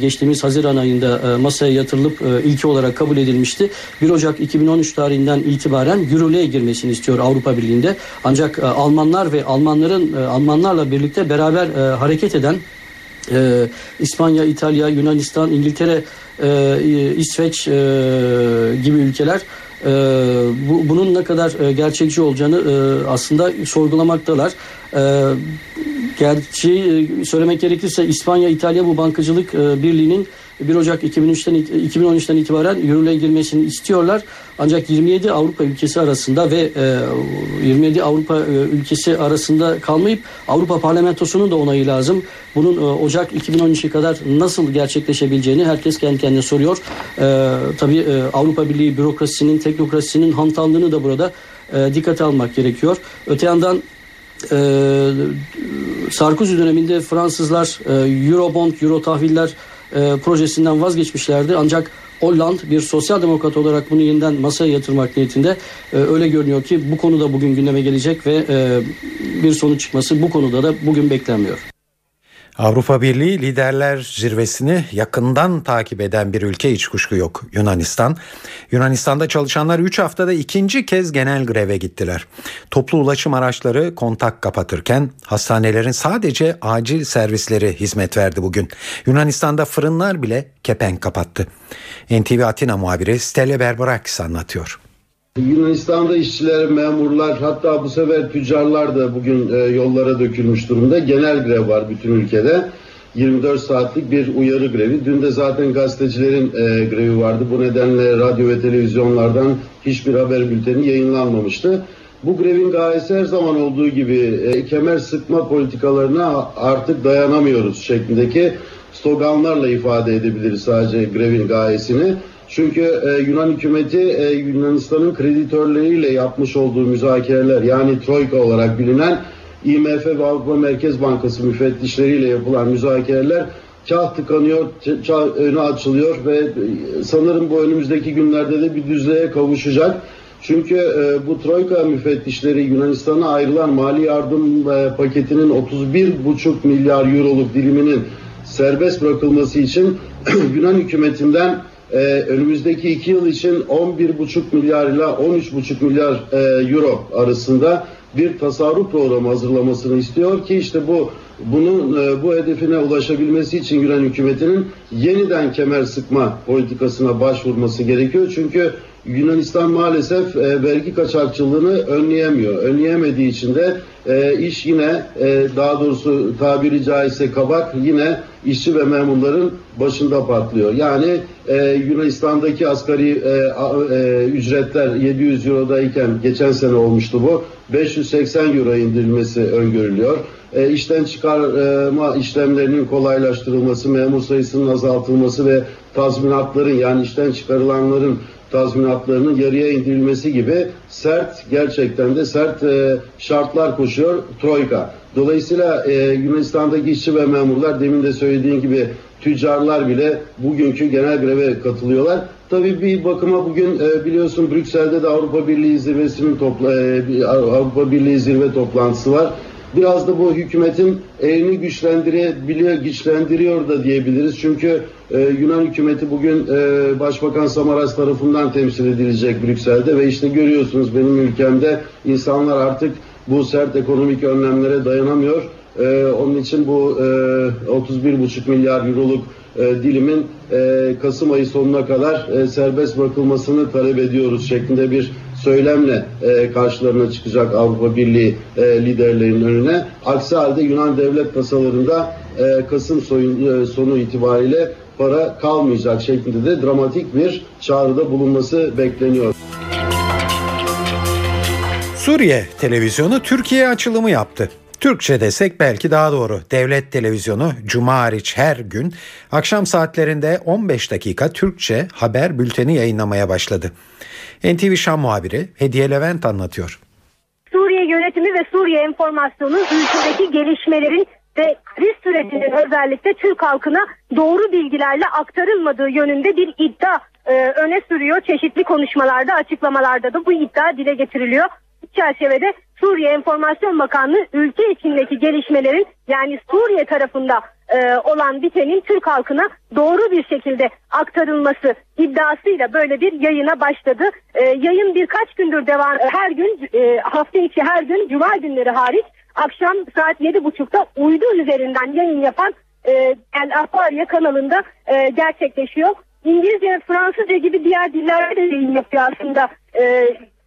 geçtiğimiz Haziran ayında masaya yatırılıp ilki olarak kabul edilmişti. bir Ocak iki bin on üç tarihinden itibaren yürürlüğe girmesini istiyor Avrupa Birliği'nde. Ancak Almanlar ve Almanların Almanlarla birlikte beraber hareket eden Ee, İspanya, İtalya, Yunanistan, İngiltere, e, İsveç e, gibi ülkeler e, bu, bunun ne kadar e, gerçekçi olacağını e, aslında sorgulamaktalar. E, gerçi söylemek gerekirse İspanya, İtalya bu bankacılık e, birliğinin bir Ocak iki bin on üçten itibaren yürürlüğe girmesini istiyorlar. Ancak yirmi yedi Avrupa ülkesi arasında ve yirmi yedi Avrupa ülkesi arasında kalmayıp Avrupa Parlamentosu'nun da onayı lazım. Bunun Ocak iki bin on üçe kadar nasıl gerçekleşebileceğini herkes kendi kendine soruyor. Tabii Avrupa Birliği bürokrasisinin, teknokrasisinin hantallığını da burada dikkate almak gerekiyor. Öte yandan Sarkozy döneminde Fransızlar Eurobond, Euro tahviller E, projesinden vazgeçmişlerdi, ancak Hollande bir sosyal demokrat olarak bunu yeniden masaya yatırmak niyetinde. E, öyle görünüyor ki bu konuda bugün gündeme gelecek ve e, bir sonuç çıkması bu konuda da bugün beklenmiyor. Avrupa Birliği liderler zirvesini yakından takip eden bir ülke hiç kuşku yok, Yunanistan. Yunanistan'da çalışanlar üç haftada ikinci kez genel greve gittiler. Toplu ulaşım araçları kontak kapatırken hastanelerin sadece acil servisleri hizmet verdi bugün. Yunanistan'da fırınlar bile kepenk kapattı. N T V Atina muhabiri Stella Berberakis anlatıyor. Yunanistan'da işçiler, memurlar, hatta bu sefer tüccarlar da bugün yollara dökülmüş durumda. Genel grev var bütün ülkede. yirmi dört saatlik bir uyarı grevi. Dün de zaten gazetecilerin grevi vardı. Bu nedenle radyo ve televizyonlardan hiçbir haber bülteni yayınlanmamıştı. Bu grevin gayesi her zaman olduğu gibi kemer sıkma politikalarına artık dayanamıyoruz şeklindeki sloganlarla ifade edebiliriz sadece grevin gayesini. Çünkü e, Yunan hükümeti e, Yunanistan'ın kreditörleriyle yapmış olduğu müzakereler, yani Troika olarak bilinen I M F ve Avrupa Merkez Bankası müfettişleriyle yapılan müzakereler kah tıkanıyor, kah öne açılıyor ve sanırım bu önümüzdeki günlerde de bir düzlüğe kavuşacak. Çünkü e, bu Troika müfettişleri Yunanistan'a ayrılan mali yardım e, paketinin otuz bir buçuk milyar euroluk diliminin serbest bırakılması için Yunan hükümetinden e, önümüzdeki iki yıl için on bir buçuk milyar ile on üç buçuk milyar e, euro arasında bir tasarruf programı hazırlamasını istiyor ki işte bu bunun e, bu hedefine ulaşabilmesi için Yunan hükümetinin yeniden kemer sıkma politikasına başvurması gerekiyor. Çünkü Yunanistan maalesef e, vergi kaçakçılığını önleyemiyor. Önleyemediği için de e, iş yine e, daha doğrusu tabiri caizse kabak yine işçi ve memurların başında patlıyor. Yani e, Yunanistan'daki asgari e, e, ücretler yedi yüz eurodayken geçen sene olmuştu bu. beş yüz seksen euro indirilmesi öngörülüyor. E, işten çıkarma işlemlerinin kolaylaştırılması, memur sayısının azaltılması ve tazminatların yani işten çıkarılanların tazminatlarının yarıya indirilmesi gibi sert, gerçekten de sert e, şartlar koşuyor Troika. Dolayısıyla e, Yunanistan'daki işçi ve memurlar, demin de söylediğim gibi tüccarlar bile bugünkü genel greve katılıyorlar. Tabii bir bakıma bugün e, biliyorsun Brüksel'de de Avrupa Birliği zirvesinin topla, e, Avrupa Birliği zirve toplantısı var. Biraz da bu hükümetin elini güçlendirebiliyor, güçlendiriyor da diyebiliriz. Çünkü e, Yunan hükümeti bugün e, Başbakan Samaras tarafından temsil edilecek Brüksel'de ve işte görüyorsunuz benim ülkemde insanlar artık bu sert ekonomik önlemlere dayanamıyor. E, onun için bu e, otuz bir buçuk milyar euroluk e, dilimin e, Kasım ayı sonuna kadar e, serbest bırakılmasını talep ediyoruz şeklinde bir söylemle e, karşılarına çıkacak Avrupa Birliği e, liderlerinin önüne. Aksi halde Yunan devlet kasalarında e, Kasım soyun, e, sonu itibariyle para kalmayacak şeklinde de dramatik bir çağrıda bulunması bekleniyor. Suriye televizyonu Türkiye açılımı yaptı. Türkçe desek belki daha doğru. Devlet televizyonu cuma hariç her gün akşam saatlerinde on beş dakika Türkçe haber bülteni yayınlamaya başladı. N T V Şam muhabiri Hediye Levent anlatıyor. Suriye yönetimi ve Suriye enformasyonu ülkedeki gelişmelerin ve kriz sürecinin özellikle Türk halkına doğru bilgilerle aktarılmadığı yönünde bir iddia e, öne sürüyor. Çeşitli konuşmalarda, açıklamalarda da bu iddia dile getiriliyor. Bu çerçevede Suriye Enformasyon Bakanlığı ülke içindeki gelişmelerin yani Suriye tarafında e, olan bitenin Türk halkına doğru bir şekilde aktarılması iddiasıyla böyle bir yayına başladı. E, yayın birkaç gündür devam her gün e, hafta içi her gün cuma günleri hariç akşam saat yedi buçukta uydu üzerinden yayın yapan e, El Afarya kanalında e, gerçekleşiyor. İngilizce, Fransızca gibi diğer dillerde de yayın yapıyor aslında e,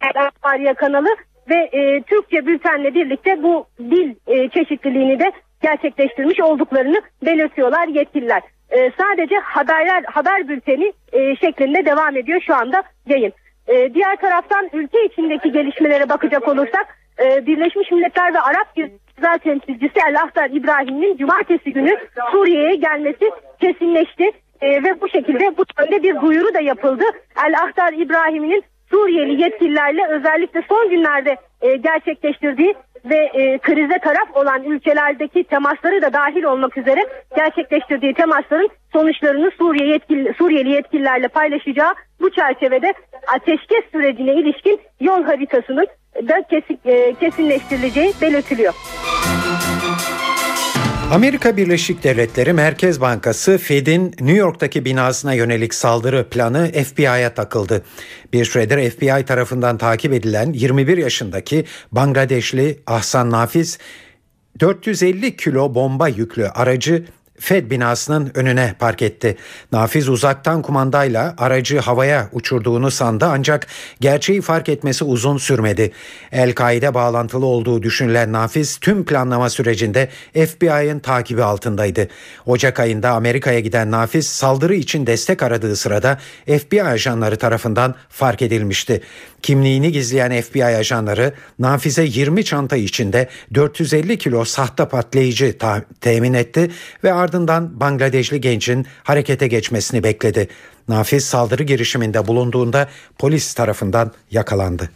El Afarya kanalı. Ve e, Türkçe bültenle birlikte bu dil e, çeşitliliğini de gerçekleştirmiş olduklarını belirtiyorlar yetkililer. E, sadece haberler haber bülteni e, şeklinde devam ediyor şu anda yayın. E, diğer taraftan ülke içindeki gelişmelere bakacak olursak e, Birleşmiş Milletler ve Arap Güzel Temsilcisi Lakhdar İbrahimi'nin cumartesi günü Suriye'ye gelmesi kesinleşti. E, ve bu şekilde bu yönde bir duyuru da yapıldı. Lakhdar İbrahimi'nin Suriyeli yetkililerle özellikle son günlerde e, gerçekleştirdiği ve e, krize taraf olan ülkelerdeki temasları da dahil olmak üzere gerçekleştirdiği temasların sonuçlarını Suriye yetkili, Suriyeli yetkililerle paylaşacağı bu çerçevede ateşkes sürecine ilişkin yol haritasının da kesin, e, kesinleştirileceği belirtiliyor. Amerika Birleşik Devletleri Merkez Bankası Fed'in New York'taki binasına yönelik saldırı planı F B I'ya takıldı. Bir süredir F B I tarafından takip edilen yirmi bir yaşındaki Bangladeşli Ahsan Nafiz dört yüz elli kilo bomba yüklü aracı Fed binasının önüne park etti. Nafiz uzaktan kumandayla aracı havaya uçurduğunu sandı ancak gerçeği fark etmesi uzun sürmedi. El-Kaide bağlantılı olduğu düşünülen Nafiz tüm planlama sürecinde F B I'nin takibi altındaydı. Ocak ayında Amerika'ya giden Nafiz saldırı için destek aradığı sırada F B I ajanları tarafından fark edilmişti. Kimliğini gizleyen F B I ajanları Nafiz'e yirmi çanta içinde dört yüz elli kilo sahte patlayıcı ta- temin etti ve ardından Bangladeşli gencin harekete geçmesini bekledi. Nafiz saldırı girişiminde bulunduğunda polis tarafından yakalandı.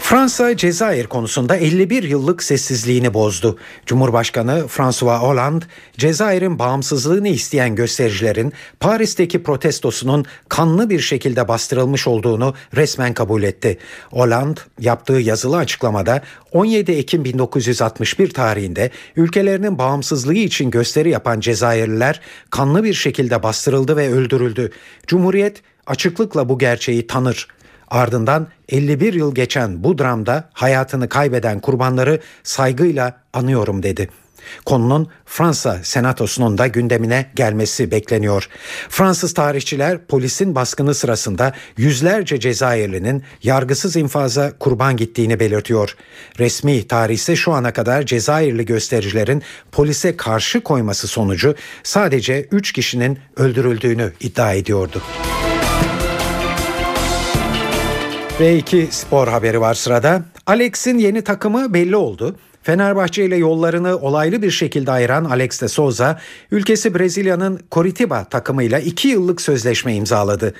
Fransa, Cezayir konusunda elli bir yıllık sessizliğini bozdu. Cumhurbaşkanı François Hollande, Cezayir'in bağımsızlığını isteyen göstericilerin Paris'teki protestosunun kanlı bir şekilde bastırılmış olduğunu resmen kabul etti. Hollande, yaptığı yazılı açıklamada on yedi Ekim bin dokuz yüz altmış bir tarihinde ülkelerinin bağımsızlığı için gösteri yapan Cezayirliler kanlı bir şekilde bastırıldı ve öldürüldü. Cumhuriyet açıklıkla bu gerçeği tanır. Ardından elli bir yıl geçen bu dramda hayatını kaybeden kurbanları saygıyla anıyorum dedi. Konunun Fransa Senatosu'nun da gündemine gelmesi bekleniyor. Fransız tarihçiler polisin baskını sırasında yüzlerce Cezayirli'nin yargısız infaza kurban gittiğini belirtiyor. Resmi tarih ise şu ana kadar Cezayirli göstericilerin polise karşı koyması sonucu sadece üç kişinin öldürüldüğünü iddia ediyordu. Ve iki spor haberi var sırada. Alex'in yeni takımı belli oldu. Fenerbahçe ile yollarını olaylı bir şekilde ayıran Alex de Souza, ülkesi Brezilya'nın Coritiba takımıyla iki yıllık sözleşme imzaladı.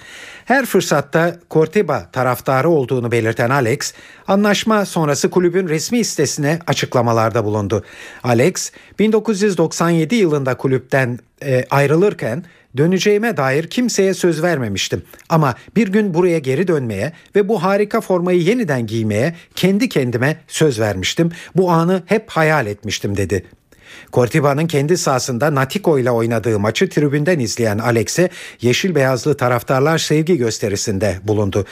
Her fırsatta Coritiba taraftarı olduğunu belirten Alex, anlaşma sonrası kulübün resmi sitesine açıklamalarda bulundu. Alex, bin dokuz yüz doksan yedi yılında kulüpten e, ayrılırken, "Döneceğime dair kimseye söz vermemiştim ama bir gün buraya geri dönmeye ve bu harika formayı yeniden giymeye kendi kendime söz vermiştim. Bu anı hep hayal etmiştim" dedi. Cortiba'nın kendi sahasında Natiko ile oynadığı maçı tribünden izleyen Alex'e yeşil beyazlı taraftarlar sevgi gösterisinde bulundu.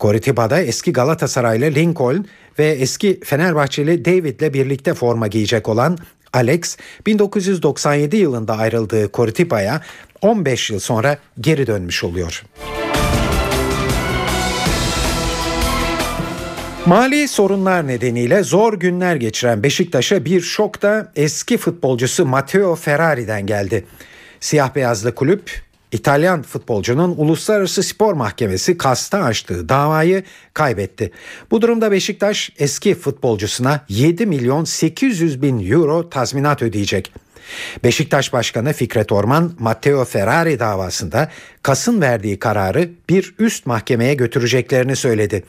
Cortiba'da eski Galatasaraylı Lincoln ve eski Fenerbahçeli David'le birlikte forma giyecek olan Alex, bin dokuz yüz doksan yedi yılında ayrıldığı Cortiba'ya on beş yıl sonra geri dönmüş oluyor. Mali sorunlar nedeniyle zor günler geçiren Beşiktaş'a bir şok da eski futbolcusu Matteo Ferrari'den geldi. Siyah beyazlı kulüp, İtalyan futbolcunun Uluslararası Spor Mahkemesi KAS'ta açtığı davayı kaybetti. Bu durumda Beşiktaş eski futbolcusuna yedi milyon sekiz yüz bin euro tazminat ödeyecek. Beşiktaş Başkanı Fikret Orman, Matteo Ferrari davasında KAS'ın verdiği kararı bir üst mahkemeye götüreceklerini söyledi.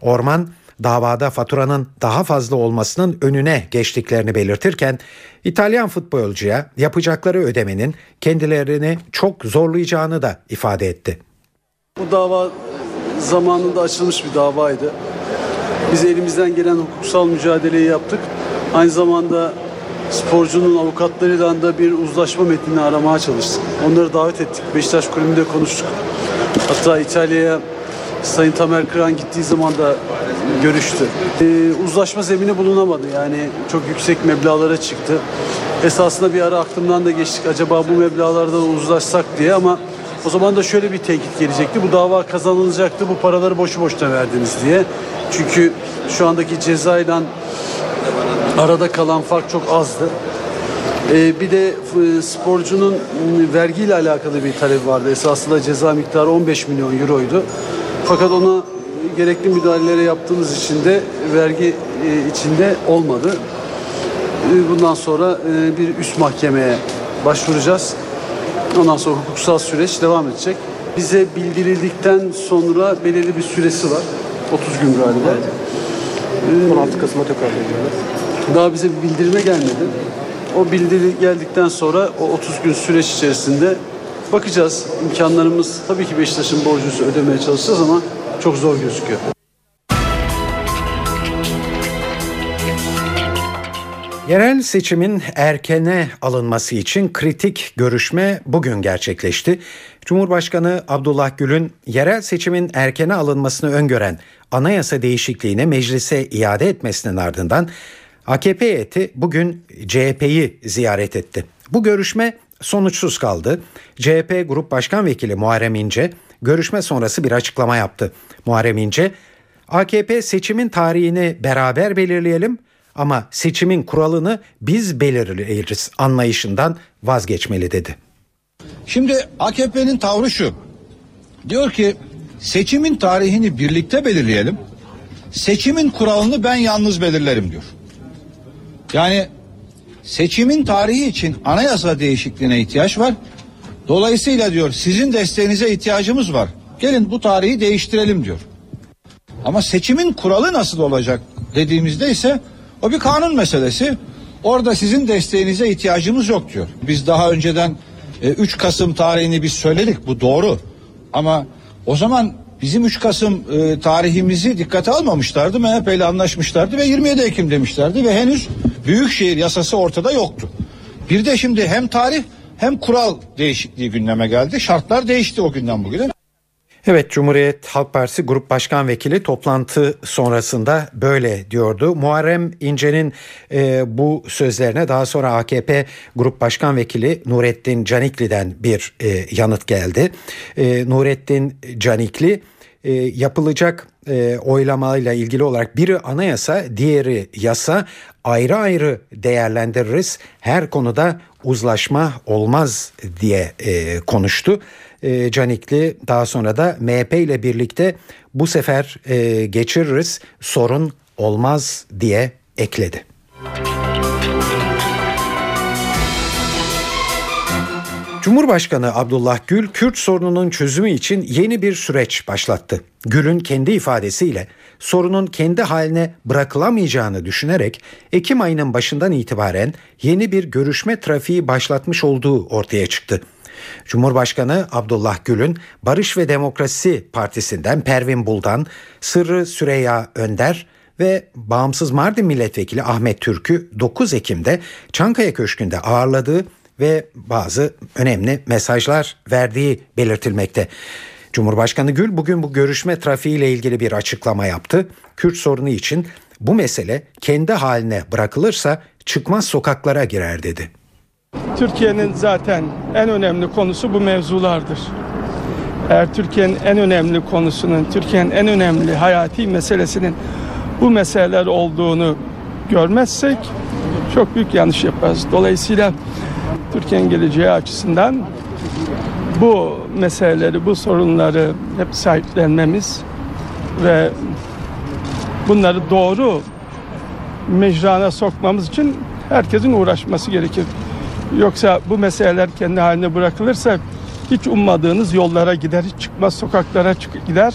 Orman, davada faturanın daha fazla olmasının önüne geçtiklerini belirtirken, İtalyan futbolcuya yapacakları ödemenin kendilerini çok zorlayacağını da ifade etti. Bu dava zamanında açılmış bir davaydı. Biz elimizden gelen hukuksal mücadeleyi yaptık. Aynı zamanda sporcunun avukatlarıyla da bir uzlaşma metnini aramaya çalıştık. Onları davet ettik. Beşiktaş Kulübü'nde konuştuk. Hatta İtalya'ya Sayın Tamer Kıran gittiği zaman da görüştü. Ee, uzlaşma zemini bulunamadı. Yani çok yüksek meblağlara çıktı. Esasında bir ara aklımdan da geçtik. Acaba bu meblağlarda uzlaşsak diye, ama o zaman da şöyle bir tehdit gelecekti. Bu dava kazanılacaktı. Bu paraları boşu boşuna verdiniz diye. Çünkü şu andaki cezayla arada kalan fark çok azdı. Ee, bir de e, sporcunun vergiyle alakalı bir talebi vardı. Esasında ceza miktarı on beş milyon euroydu. Fakat ona gerekli müdahaleleri yaptığımız için de vergi içinde olmadı. Bundan sonra bir üst mahkemeye başvuracağız. Ondan sonra hukuksal süreç devam edecek. Bize bildirildikten sonra belirli bir süresi var. otuz gün galiba. on altı Kasım'a tekrar ediyoruz. Daha bize bir bildirime gelmedi. O bildiri geldikten sonra o otuz gün süreç içerisinde bakacağız. İmkanlarımız, tabii ki Beşiktaş'ın borcunu ödemeye çalışacağız ama çok zor gözüküyor. Yerel seçimin erkene alınması için kritik görüşme bugün gerçekleşti. Cumhurbaşkanı Abdullah Gül'ün yerel seçimin erkene alınmasını öngören anayasa değişikliğini meclise iade etmesinin ardından A K P heyeti bugün C H P'yi ziyaret etti. Bu görüşme sonuçsuz kaldı. C H P Grup Başkan Vekili Muharrem İnce görüşme sonrası bir açıklama yaptı. Muharrem İnce, "A K P seçimin tarihini beraber belirleyelim ama seçimin kuralını biz belirleriz anlayışından vazgeçmeli" dedi. Şimdi A K P'nin tavrı şu. Diyor ki seçimin tarihini birlikte belirleyelim. Seçimin kuralını ben yalnız belirlerim diyor. Yani seçimin tarihi için anayasa değişikliğine ihtiyaç var. Dolayısıyla diyor sizin desteğinize ihtiyacımız var. Gelin bu tarihi değiştirelim diyor. Ama seçimin kuralı nasıl olacak dediğimizde ise o bir kanun meselesi. Orada sizin desteğinize ihtiyacımız yok diyor. Biz daha önceden e, üç Kasım tarihini biz söyledik, bu doğru. Ama o zaman bizim üç Kasım e, tarihimizi dikkate almamışlardı. M H P ile anlaşmışlardı ve yirmi yedi Ekim demişlerdi ve henüz Büyükşehir Yasası ortada yoktu. Bir de şimdi hem tarih hem kural değişikliği gündeme geldi. Şartlar değişti o günden bugüne. Evet, Cumhuriyet Halk Partisi Grup Başkan Vekili toplantı sonrasında böyle diyordu. Muharrem İnce'nin e, bu sözlerine daha sonra A K P Grup Başkan Vekili Nurettin Canikli'den bir e, yanıt geldi. E, Nurettin Canikli e, yapılacak e, oylamayla ilgili olarak biri anayasa, diğeri yasa, ayrı ayrı değerlendiririz. Her konuda uzlaşma olmaz diye e, konuştu. Canikli daha sonra da M H P ile birlikte bu sefer e, geçiririz, sorun olmaz diye ekledi. Cumhurbaşkanı Abdullah Gül, Kürt sorununun çözümü için yeni bir süreç başlattı. Gül'ün kendi ifadesiyle sorunun kendi haline bırakılamayacağını düşünerek Ekim ayının başından itibaren yeni bir görüşme trafiği başlatmış olduğu ortaya çıktı. Cumhurbaşkanı Abdullah Gül'ün Barış ve Demokrasi Partisi'nden Pervin Buldan, Sırrı Süreyya Önder ve Bağımsız Mardin Milletvekili Ahmet Türk'ü dokuz Ekim'de Çankaya Köşkü'nde ağırladığı ve bazı önemli mesajlar verdiği belirtilmekte. Cumhurbaşkanı Gül bugün bu görüşme trafiğiyle ilgili bir açıklama yaptı. Kürt sorunu için bu mesele kendi haline bırakılırsa çıkmaz sokaklara girer dedi. Türkiye'nin zaten en önemli konusu bu mevzulardır. Eğer Türkiye'nin en önemli konusunun, Türkiye'nin en önemli hayati meselesinin bu meseleler olduğunu görmezsek çok büyük yanlış yaparız. Dolayısıyla Türkiye'nin geleceği açısından bu meseleleri, bu sorunları hep sahiplenmemiz ve bunları doğru mecrana sokmamız için herkesin uğraşması gerekir. Yoksa bu meseleler kendi haline bırakılırsa hiç ummadığınız yollara gider, hiç çıkmaz sokaklara çık- gider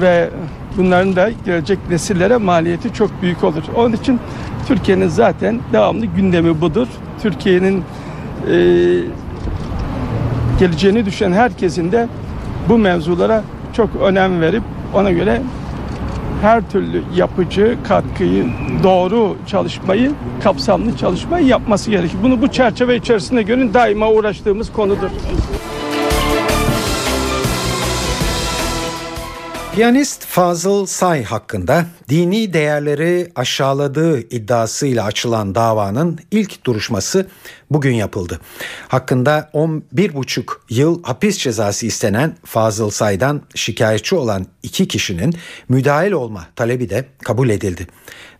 ve bunların da gelecek nesillere maliyeti çok büyük olur. Onun için Türkiye'nin zaten devamlı gündemi budur. Türkiye'nin e, geleceğini düşünen herkesin de bu mevzulara çok önem verip ona göre her türlü yapıcı katkıyı, doğru çalışmayı, kapsamlı çalışmayı yapması gerekir. Bunu bu çerçeve içerisinde görün, daima uğraştığımız konudur. Piyanist Fazıl Say hakkında dini değerleri aşağıladığı iddiasıyla açılan davanın ilk duruşması bugün yapıldı. Hakkında on bir buçuk yıl hapis cezası istenen Fazıl Say'dan şikayetçi olan iki kişinin müdahil olma talebi de kabul edildi.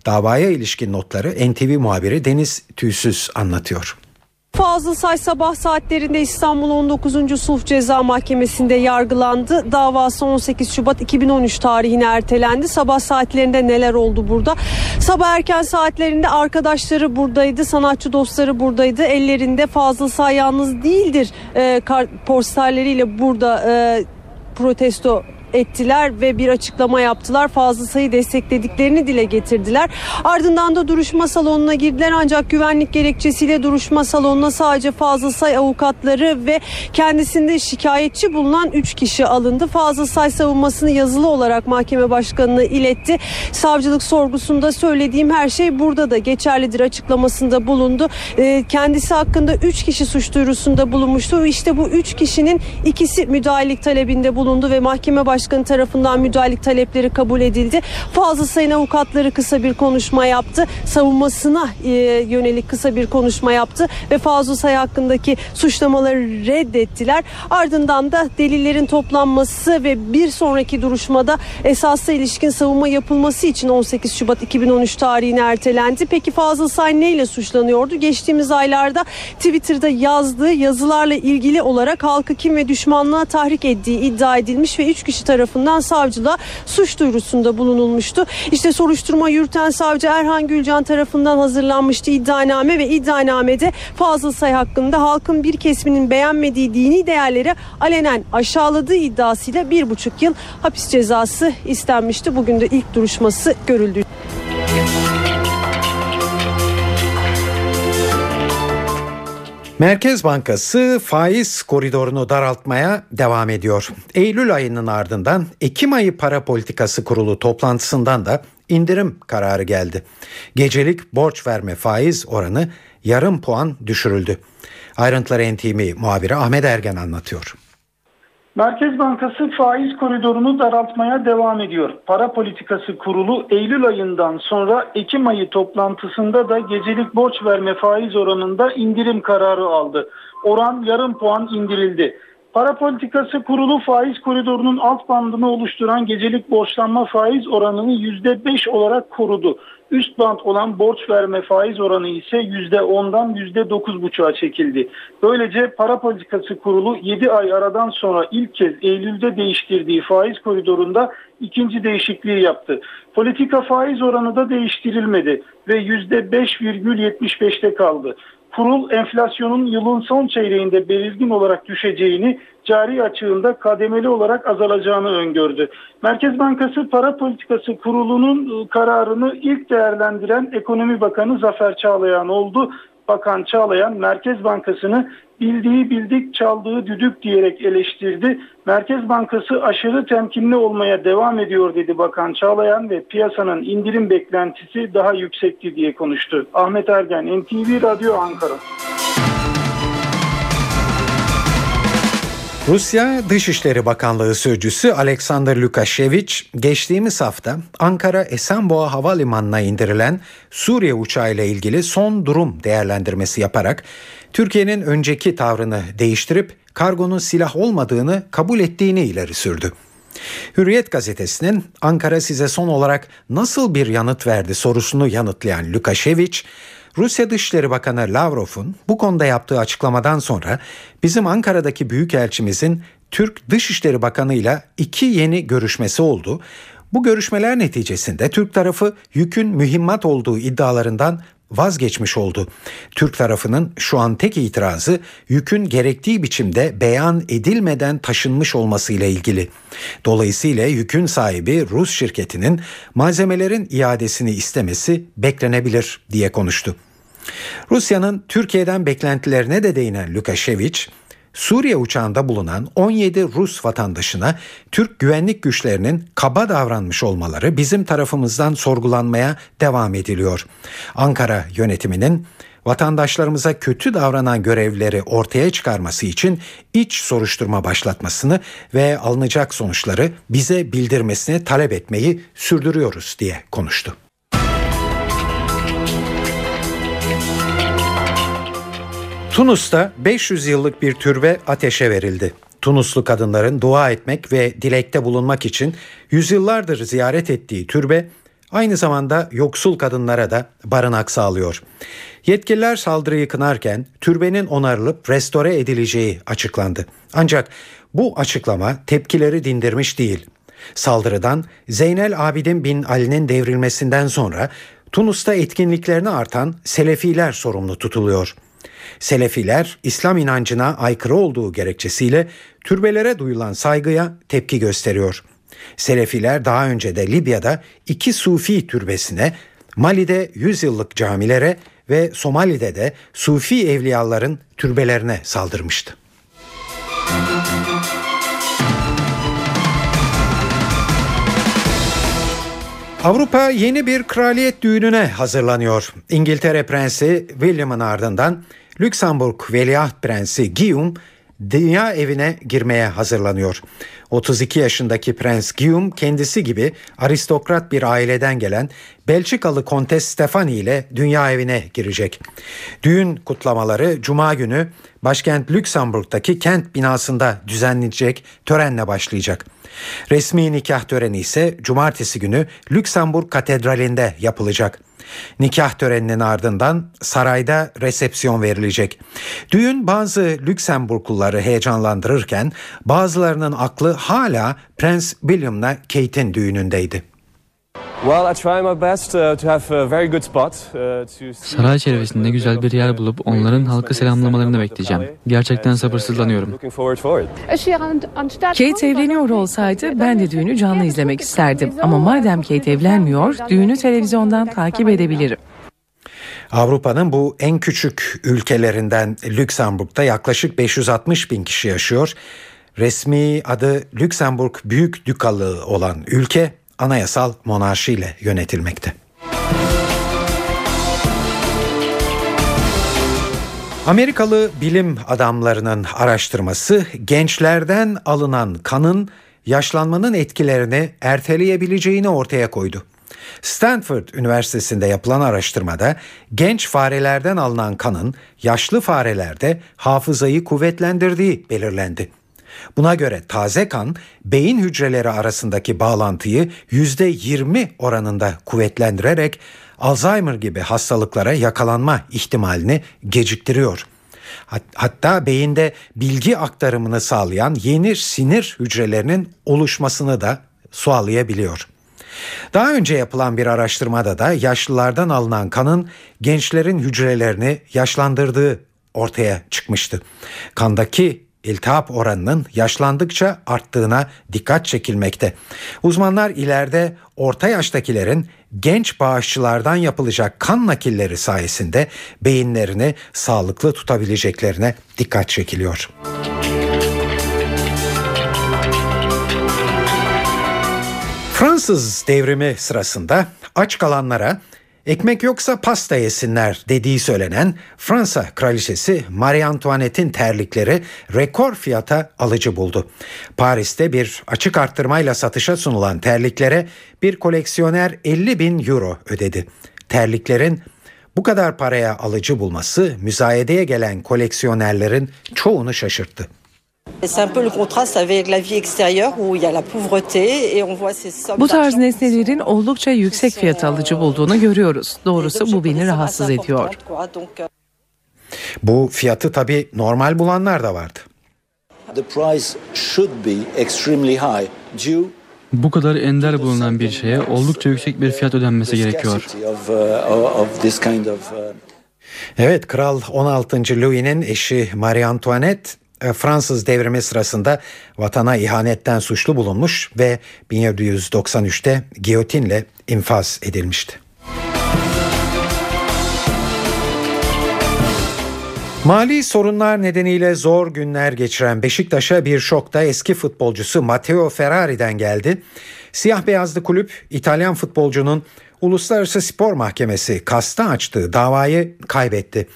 Davaya ilişkin notları N T V muhabiri Deniz Tüysüz anlatıyor. Fazıl Say sabah saatlerinde İstanbul on dokuzuncu Sulh Ceza Mahkemesi'nde yargılandı. Davası on sekiz Şubat iki bin on üç tarihine ertelendi. Sabah saatlerinde neler oldu burada? Sabah erken saatlerinde arkadaşları buradaydı, sanatçı dostları buradaydı. Ellerinde Fazıl Say yalnız değildir e, posterleriyle burada e, protesto ettiler ve bir açıklama yaptılar. Fazıl Say'ı desteklediklerini dile getirdiler. Ardından da duruşma salonuna girdiler, ancak güvenlik gerekçesiyle duruşma salonuna sadece Fazıl Say avukatları ve kendisinde şikayetçi bulunan üç kişi alındı. Fazıl Say savunmasını yazılı olarak mahkeme başkanına iletti. Savcılık sorgusunda söylediğim her şey burada da geçerlidir açıklamasında bulundu. Kendisi hakkında üç kişi suç duyurusunda bulunmuştu. İşte bu üç kişinin ikisi müdahillik talebinde bulundu ve mahkeme başkanı Başkanı tarafından müdahalelik talepleri kabul edildi. Fazıl Say'ın avukatları kısa bir konuşma yaptı. Savunmasına e, yönelik kısa bir konuşma yaptı ve Fazıl Say hakkındaki suçlamaları reddettiler. Ardından da delillerin toplanması ve bir sonraki duruşmada esasla ilişkin savunma yapılması için on sekiz Şubat iki bin on üç tarihine ertelendi. Peki Fazıl Say neyle suçlanıyordu? Geçtiğimiz aylarda Twitter'da yazdığı yazılarla ilgili olarak halkı kin ve düşmanlığa tahrik ettiği iddia edilmiş ve üç kişi tarafından tarafından savcılığa suç duyurusunda bulunulmuştu. İşte soruşturma yürüten savcı Erhan Gülcan tarafından hazırlanmıştı iddianame ve iddianamede Fazıl Say hakkında halkın bir kesiminin beğenmediği dini değerleri alenen aşağıladığı iddiasıyla bir buçuk yıl hapis cezası istenmişti. Bugün de ilk duruşması görüldü. Merkez Bankası faiz koridorunu daraltmaya devam ediyor. Eylül ayının ardından Ekim ayı para politikası kurulu toplantısından da indirim kararı geldi. Gecelik borç verme faiz oranı yarım puan düşürüldü. Ayrıntıları N T V muhabiri Ahmet Ergen anlatıyor. Merkez Bankası faiz koridorunu daraltmaya devam ediyor. Para politikası kurulu Eylül ayından sonra Ekim ayı toplantısında da gecelik borç verme faiz oranında indirim kararı aldı. Oran yarım puan indirildi. Para politikası kurulu faiz koridorunun alt bandını oluşturan gecelik borçlanma faiz oranını yüzde beş olarak korudu. Üst band olan borç verme faiz oranı ise yüzde ondan yüzde dokuz buçuğa çekildi. Böylece para politikası kurulu yedi ay aradan sonra ilk kez Eylül'de değiştirdiği faiz koridorunda ikinci değişikliği yaptı. Politika faiz oranı da değiştirilmedi ve yüzde beş virgül yetmiş beşte kaldı. Kurul enflasyonun yılın son çeyreğinde belirgin olarak düşeceğini, cari açığında kademeli olarak azalacağını öngördü. Merkez Bankası Para Politikası Kurulu'nun kararını ilk değerlendiren Ekonomi Bakanı Zafer Çağlayan oldu. Bakan Çağlayan, Merkez Bankası'nı bildiği bildik, çaldığı düdük diyerek eleştirdi. Merkez Bankası aşırı temkinli olmaya devam ediyor dedi Bakan Çağlayan ve piyasanın indirim beklentisi daha yüksekti diye konuştu. Ahmet Ergen, N T V Radyo Ankara. Rusya Dışişleri Bakanlığı Sözcüsü Alexander Lukasheviç geçtiğimiz hafta Ankara Esenboğa Havalimanı'na indirilen Suriye uçağıyla ilgili son durum değerlendirmesi yaparak Türkiye'nin önceki tavrını değiştirip kargonun silah olmadığını kabul ettiğini ileri sürdü. Hürriyet gazetesinin "Ankara size son olarak nasıl bir yanıt verdi?" sorusunu yanıtlayan Lukasheviç, Rusya Dışişleri Bakanı Lavrov'un bu konuda yaptığı açıklamadan sonra bizim Ankara'daki büyükelçimizin Türk Dışişleri Bakanı ile iki yeni görüşmesi oldu. Bu görüşmeler neticesinde Türk tarafı yükün mühimmat olduğu iddialarından vazgeçmiş oldu. Türk tarafının şu an tek itirazı yükün gerektiği biçimde beyan edilmeden taşınmış olması ile ilgili. Dolayısıyla yükün sahibi Rus şirketinin malzemelerin iadesini istemesi beklenebilir diye konuştu. Rusya'nın Türkiye'den beklentilerine de değinen Lukasheviç, Suriye uçağında bulunan on yedi Rus vatandaşına Türk güvenlik güçlerinin kaba davranmış olmaları bizim tarafımızdan sorgulanmaya devam ediliyor. Ankara yönetiminin vatandaşlarımıza kötü davranan görevlileri ortaya çıkarması için iç soruşturma başlatmasını ve alınacak sonuçları bize bildirmesini talep etmeyi sürdürüyoruz diye konuştu. Tunus'ta beş yüz yıllık bir türbe ateşe verildi. Tunuslu kadınların dua etmek ve dilekte bulunmak için yüzyıllardır ziyaret ettiği türbe aynı zamanda yoksul kadınlara da barınak sağlıyor. Yetkililer saldırıyı kınarken türbenin onarılıp restore edileceği açıklandı. Ancak bu açıklama tepkileri dindirmiş değil. Saldırıdan Zeynel Abidin Bin Ali'nin devrilmesinden sonra Tunus'ta etkinliklerine artan Selefiler sorumlu tutuluyor. Selefiler İslam inancına aykırı olduğu gerekçesiyle türbelere duyulan saygıya tepki gösteriyor. Selefiler daha önce de Libya'da iki Sufi türbesine, Mali'de yüz yıllık camilere ve Somali'de de Sufi evliyaların türbelerine saldırmıştı. Avrupa yeni bir kraliyet düğününe hazırlanıyor. İngiltere Prensi William'ın ardından Lüksemburg Veliaht Prensi Guillaume dünya evine girmeye hazırlanıyor. otuz iki yaşındaki Prens Guillaume kendisi gibi aristokrat bir aileden gelen Belçikalı Kontes Stefani ile dünya evine girecek. Düğün kutlamaları Cuma günü başkent Lüksemburg'daki kent binasında düzenlenecek törenle başlayacak. Resmi nikah töreni ise cumartesi günü Lüksemburg Katedrali'nde yapılacak. Nikah töreninin ardından sarayda resepsiyon verilecek. Düğün bazı Lüksemburgluları heyecanlandırırken bazılarının aklı hala Prens William'la Kate'in düğünündeydi. Saray çevresinde güzel bir yer bulup onların halkı selamlamalarını bekleyeceğim. Gerçekten sabırsızlanıyorum. Kate evleniyor olsaydı ben de düğünü canlı izlemek isterdim. Ama madem Kate evlenmiyor, düğünü televizyondan takip edebilirim. Avrupa'nın bu en küçük ülkelerinden Lüksemburg'da yaklaşık beş yüz altmış bin kişi yaşıyor. Resmi adı Lüksemburg Büyük Dükalığı olan ülke anayasal monarşiyle yönetilmekte. Amerikalı bilim adamlarının araştırması gençlerden alınan kanın yaşlanmanın etkilerini erteleyebileceğini ortaya koydu. Stanford Üniversitesi'nde yapılan araştırmada genç farelerden alınan kanın yaşlı farelerde hafızayı kuvvetlendirdiği belirlendi. Buna göre taze kan beyin hücreleri arasındaki bağlantıyı yüzde yirmi oranında kuvvetlendirerek Alzheimer gibi hastalıklara yakalanma ihtimalini geciktiriyor. Hatta beyinde bilgi aktarımını sağlayan yeni sinir hücrelerinin oluşmasını da sağlayabiliyor. Daha önce yapılan bir araştırmada da yaşlılardan alınan kanın gençlerin hücrelerini yaşlandırdığı ortaya çıkmıştı. Kandaki İltihap oranının yaşlandıkça arttığına dikkat çekilmekte. Uzmanlar ileride orta yaştakilerin genç bağışçılardan yapılacak kan nakilleri sayesinde beyinlerini sağlıklı tutabileceklerine dikkat çekiliyor. Fransız devrimi sırasında aç kalanlara ekmek yoksa pasta yesinler dediği söylenen Fransa kraliçesi Marie Antoinette'in terlikleri rekor fiyata alıcı buldu. Paris'te bir açık arttırmayla satışa sunulan terliklere bir koleksiyoner elli bin euro ödedi. Terliklerin bu kadar paraya alıcı bulması müzayedeye gelen koleksiyonerlerin çoğunu şaşırttı. Bu tarz nesnelerin oldukça yüksek fiyat alıcı bulduğunu görüyoruz. Doğrusu bu beni rahatsız ediyor. Bu fiyatı tabii normal bulanlar da vardı. Bu kadar ender bulunan bir şeye oldukça yüksek bir fiyat ödenmesi gerekiyor. Evet, Kral on altıncı. Louis'nin eşi Marie Antoinette Fransız devrimi sırasında vatana ihanetten suçlu bulunmuş ve bin yedi yüz doksan üçte giyotinle infaz edilmişti. Mali sorunlar nedeniyle zor günler geçiren Beşiktaş'a bir şok da eski futbolcusu Matteo Ferrari'den geldi. Siyah beyazlı kulüp İtalyan futbolcunun Uluslararası Spor Mahkemesi kasta açtığı davayı kaybetti.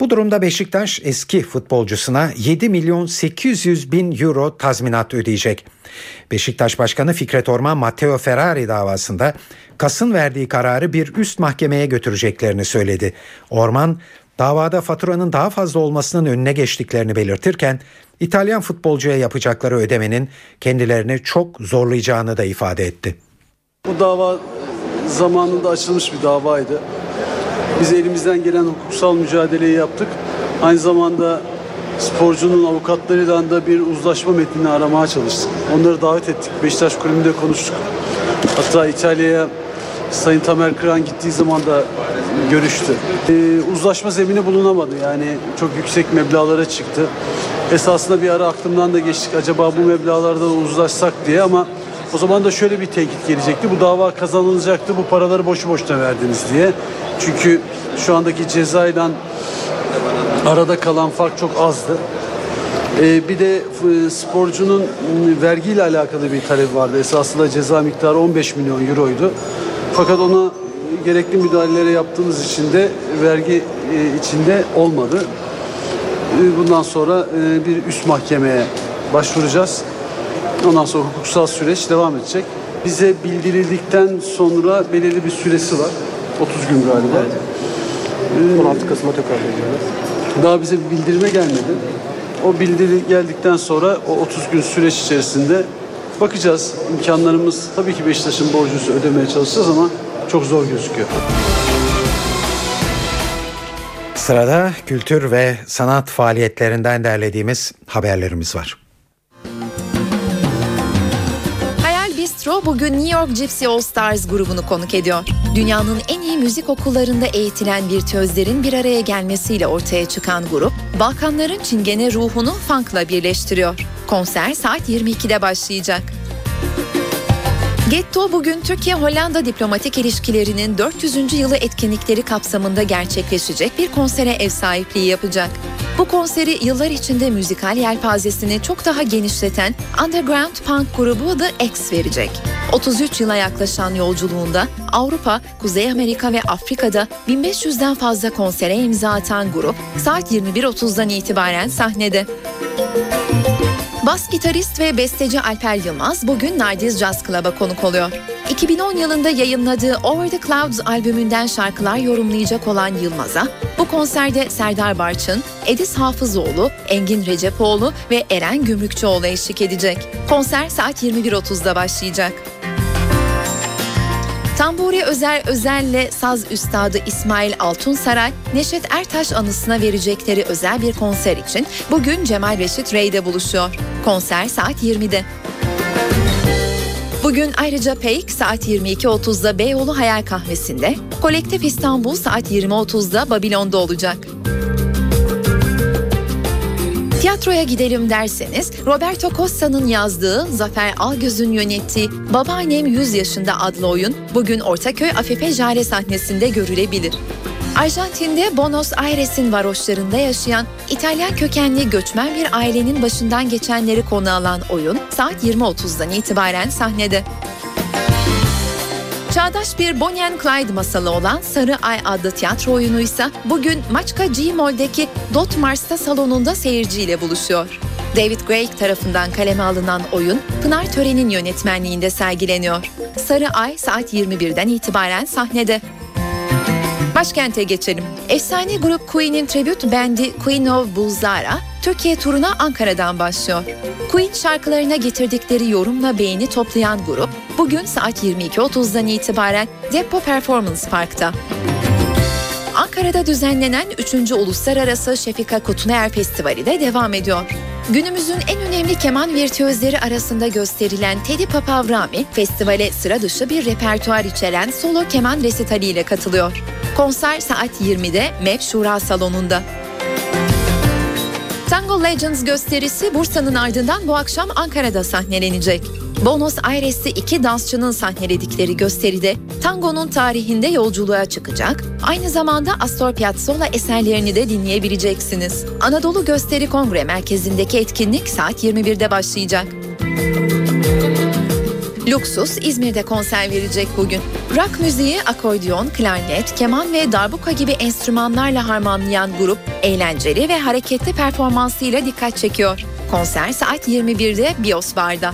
Bu durumda Beşiktaş eski futbolcusuna yedi milyon sekiz yüz bin euro tazminat ödeyecek. Beşiktaş Başkanı Fikret Orman Matteo Ferrari davasında kasın verdiği kararı bir üst mahkemeye götüreceklerini söyledi. Orman davada faturanın daha fazla olmasının önüne geçtiklerini belirtirken İtalyan futbolcuya yapacakları ödemenin kendilerini çok zorlayacağını da ifade etti. Bu dava zamanında açılmış bir davaydı. Biz elimizden gelen hukuksal mücadeleyi yaptık. Aynı zamanda sporcunun avukatlarıyla da bir uzlaşma metnini aramaya çalıştık. Onları davet ettik. Beşiktaş Kulübü'nde konuştuk. Hatta İtalya'ya Sayın Tamer Kıran gittiği zaman da görüştü. Ee, uzlaşma zemini bulunamadı. Yani çok yüksek meblağlara çıktı. Esasında bir ara aklımdan da geçtik. Acaba bu meblağlarda uzlaşsak diye ama o zaman da şöyle bir tehdit gelecekti. Bu dava kazanılacaktı. Bu paraları boşu boşuna verdiniz diye. Çünkü şu andaki cezayla arada kalan fark çok azdı. Ee, bir de sporcunun vergiyle alakalı bir talebi vardı. Esasında ceza miktarı on beş milyon euroydu. Fakat ona gerekli müdahaleleri yaptığımız için de vergi içinde olmadı. Bundan sonra bir üst mahkemeye başvuracağız. Ondan sonra hukuksal süreç devam edecek. Bize bildirildikten sonra belirli bir süresi var. otuz gün galiba. Evet. on altı Kasım'a tekrar edeceğiz. Daha bize bir bildirme gelmedi. O bildiri geldikten sonra o otuz gün süreç içerisinde Bakacağız, imkanlarımız tabii ki Beşiktaş'ın borcunu ödemeye çalışacağız ama çok zor gözüküyor. Sırada kültür ve sanat faaliyetlerinden derlediğimiz haberlerimiz var. Bistro bugün New York Gypsy All Stars grubunu konuk ediyor. Dünyanın en iyi müzik okullarında eğitilen virtüözlerin bir araya gelmesiyle ortaya çıkan grup, Balkanların çingene ruhunu funkla birleştiriyor. Konser saat yirmi ikide başlayacak. Getto bugün Türkiye-Hollanda diplomatik ilişkilerinin dört yüzüncü yılı etkinlikleri kapsamında gerçekleşecek bir konsere ev sahipliği yapacak. Bu konseri yıllar içinde müzikal yelpazesini çok daha genişleten underground punk grubu The X verecek. otuz üç yıla yaklaşan yolculuğunda Avrupa, Kuzey Amerika ve Afrika'da bin beş yüzden fazla konsere imza atan grup saat yirmi bir otuzdan itibaren sahnede. Bas gitarist ve besteci Alper Yılmaz bugün Nardiz Jazz Club'a konuk oluyor. iki bin on yılında yayınladığı Over the Clouds albümünden şarkılar yorumlayacak olan Yılmaz'a bu konserde Serdar Barçın, Ediz Hafızoğlu, Engin Recepoğlu ve Eren Gümrükçüoğlu eşlik edecek. Konser saat yirmi bir otuzda başlayacak. Tamburi Özer Özel'le saz üstadı İsmail Altunsaray, Neşet Ertaş anısına verecekleri özel bir konser için bugün Cemal Reşit Rey'de buluşuyor. Konser saat yirmide. Bugün ayrıca P E Y K saat yirmi iki otuzda Beyoğlu Hayal Kahvesi'nde, Kolektif İstanbul saat yirmi otuzda Babilon'da olacak. Tiyatroya gidelim derseniz Roberto Costa'nın yazdığı, Zafer Algöz'ün yönettiği Babaannem yüz yaşında adlı oyun bugün Ortaköy Afife Jale sahnesinde görülebilir. Arjantin'de Buenos Aires'in varoşlarında yaşayan İtalyan kökenli göçmen bir ailenin başından geçenleri konu alan oyun saat yirmi otuzdan itibaren sahnede. Çağdaş bir Bonnie and Clyde masalı olan Sarı Ay adlı tiyatro oyunu ise bugün Maçka G Mall'deki Dot Mars'ta salonunda seyirciyle buluşuyor. David Craig tarafından kaleme alınan oyun Pınar Tören'in yönetmenliğinde sergileniyor. Sarı Ay saat yirmi birden itibaren sahnede. Başkente geçelim. Efsane grup Queen'in tribute bandi Queen of Blues'lara Türkiye turuna Ankara'dan başlıyor. Queen şarkılarına getirdikleri yorumla beğeni toplayan grup bugün saat yirmi iki otuzdan itibaren Depo Performance Park'ta. Ankara'da düzenlenen üçüncü Uluslararası Şefika Kutluer Festivali de devam ediyor. Günümüzün en önemli keman virtüözleri arasında gösterilen Teddy Papavrami, festivale sıra dışı bir repertuar içeren solo keman resitaliyle katılıyor. Konser saat yirmide M E F Şura Salonu'nda. Tango Legends gösterisi Bursa'nın ardından bu akşam Ankara'da sahnelenecek. Buenos Aires'te iki dansçının sahneledikleri gösteride tangonun tarihinde yolculuğa çıkacak, aynı zamanda Astor Piazzolla eserlerini de dinleyebileceksiniz. Anadolu Gösteri Kongre Merkezi'ndeki etkinlik saat yirmi birde başlayacak. Luksus İzmir'de konser verecek bugün. Rock müziği, akordeon, klarnet, keman ve darbuka gibi enstrümanlarla harmanlayan grup eğlenceli ve hareketli performansıyla dikkat çekiyor. Konser saat yirmi birde Bios Bar'da.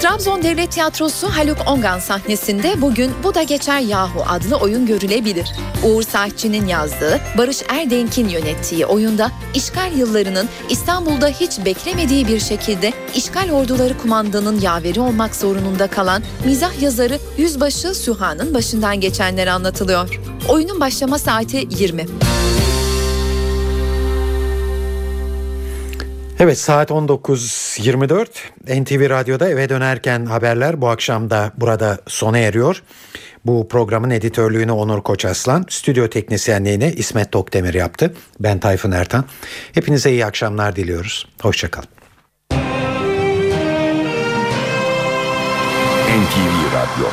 Trabzon Devlet Tiyatrosu Haluk Ongan sahnesinde bugün Bu Da Geçer Yahu adlı oyun görülebilir. Uğur Saatçı'nın yazdığı, Barış Erdenk'in yönettiği oyunda işgal yıllarının İstanbul'da hiç beklemediği bir şekilde işgal orduları kumandanın yaveri olmak zorununda kalan mizah yazarı Yüzbaşı Süha'nın başından geçenler anlatılıyor. Oyunun başlama saati yirmi. Evet, saat on dokuz yirmi dört. N T V Radyo'da eve dönerken haberler bu akşam da burada sona eriyor. Bu programın editörlüğünü Onur Koçaslan, stüdyo teknisyenliğini İsmet Tokdemir yaptı. Ben Tayfun Ertan. Hepinize iyi akşamlar diliyoruz. Hoşça kalın. N T V Radyo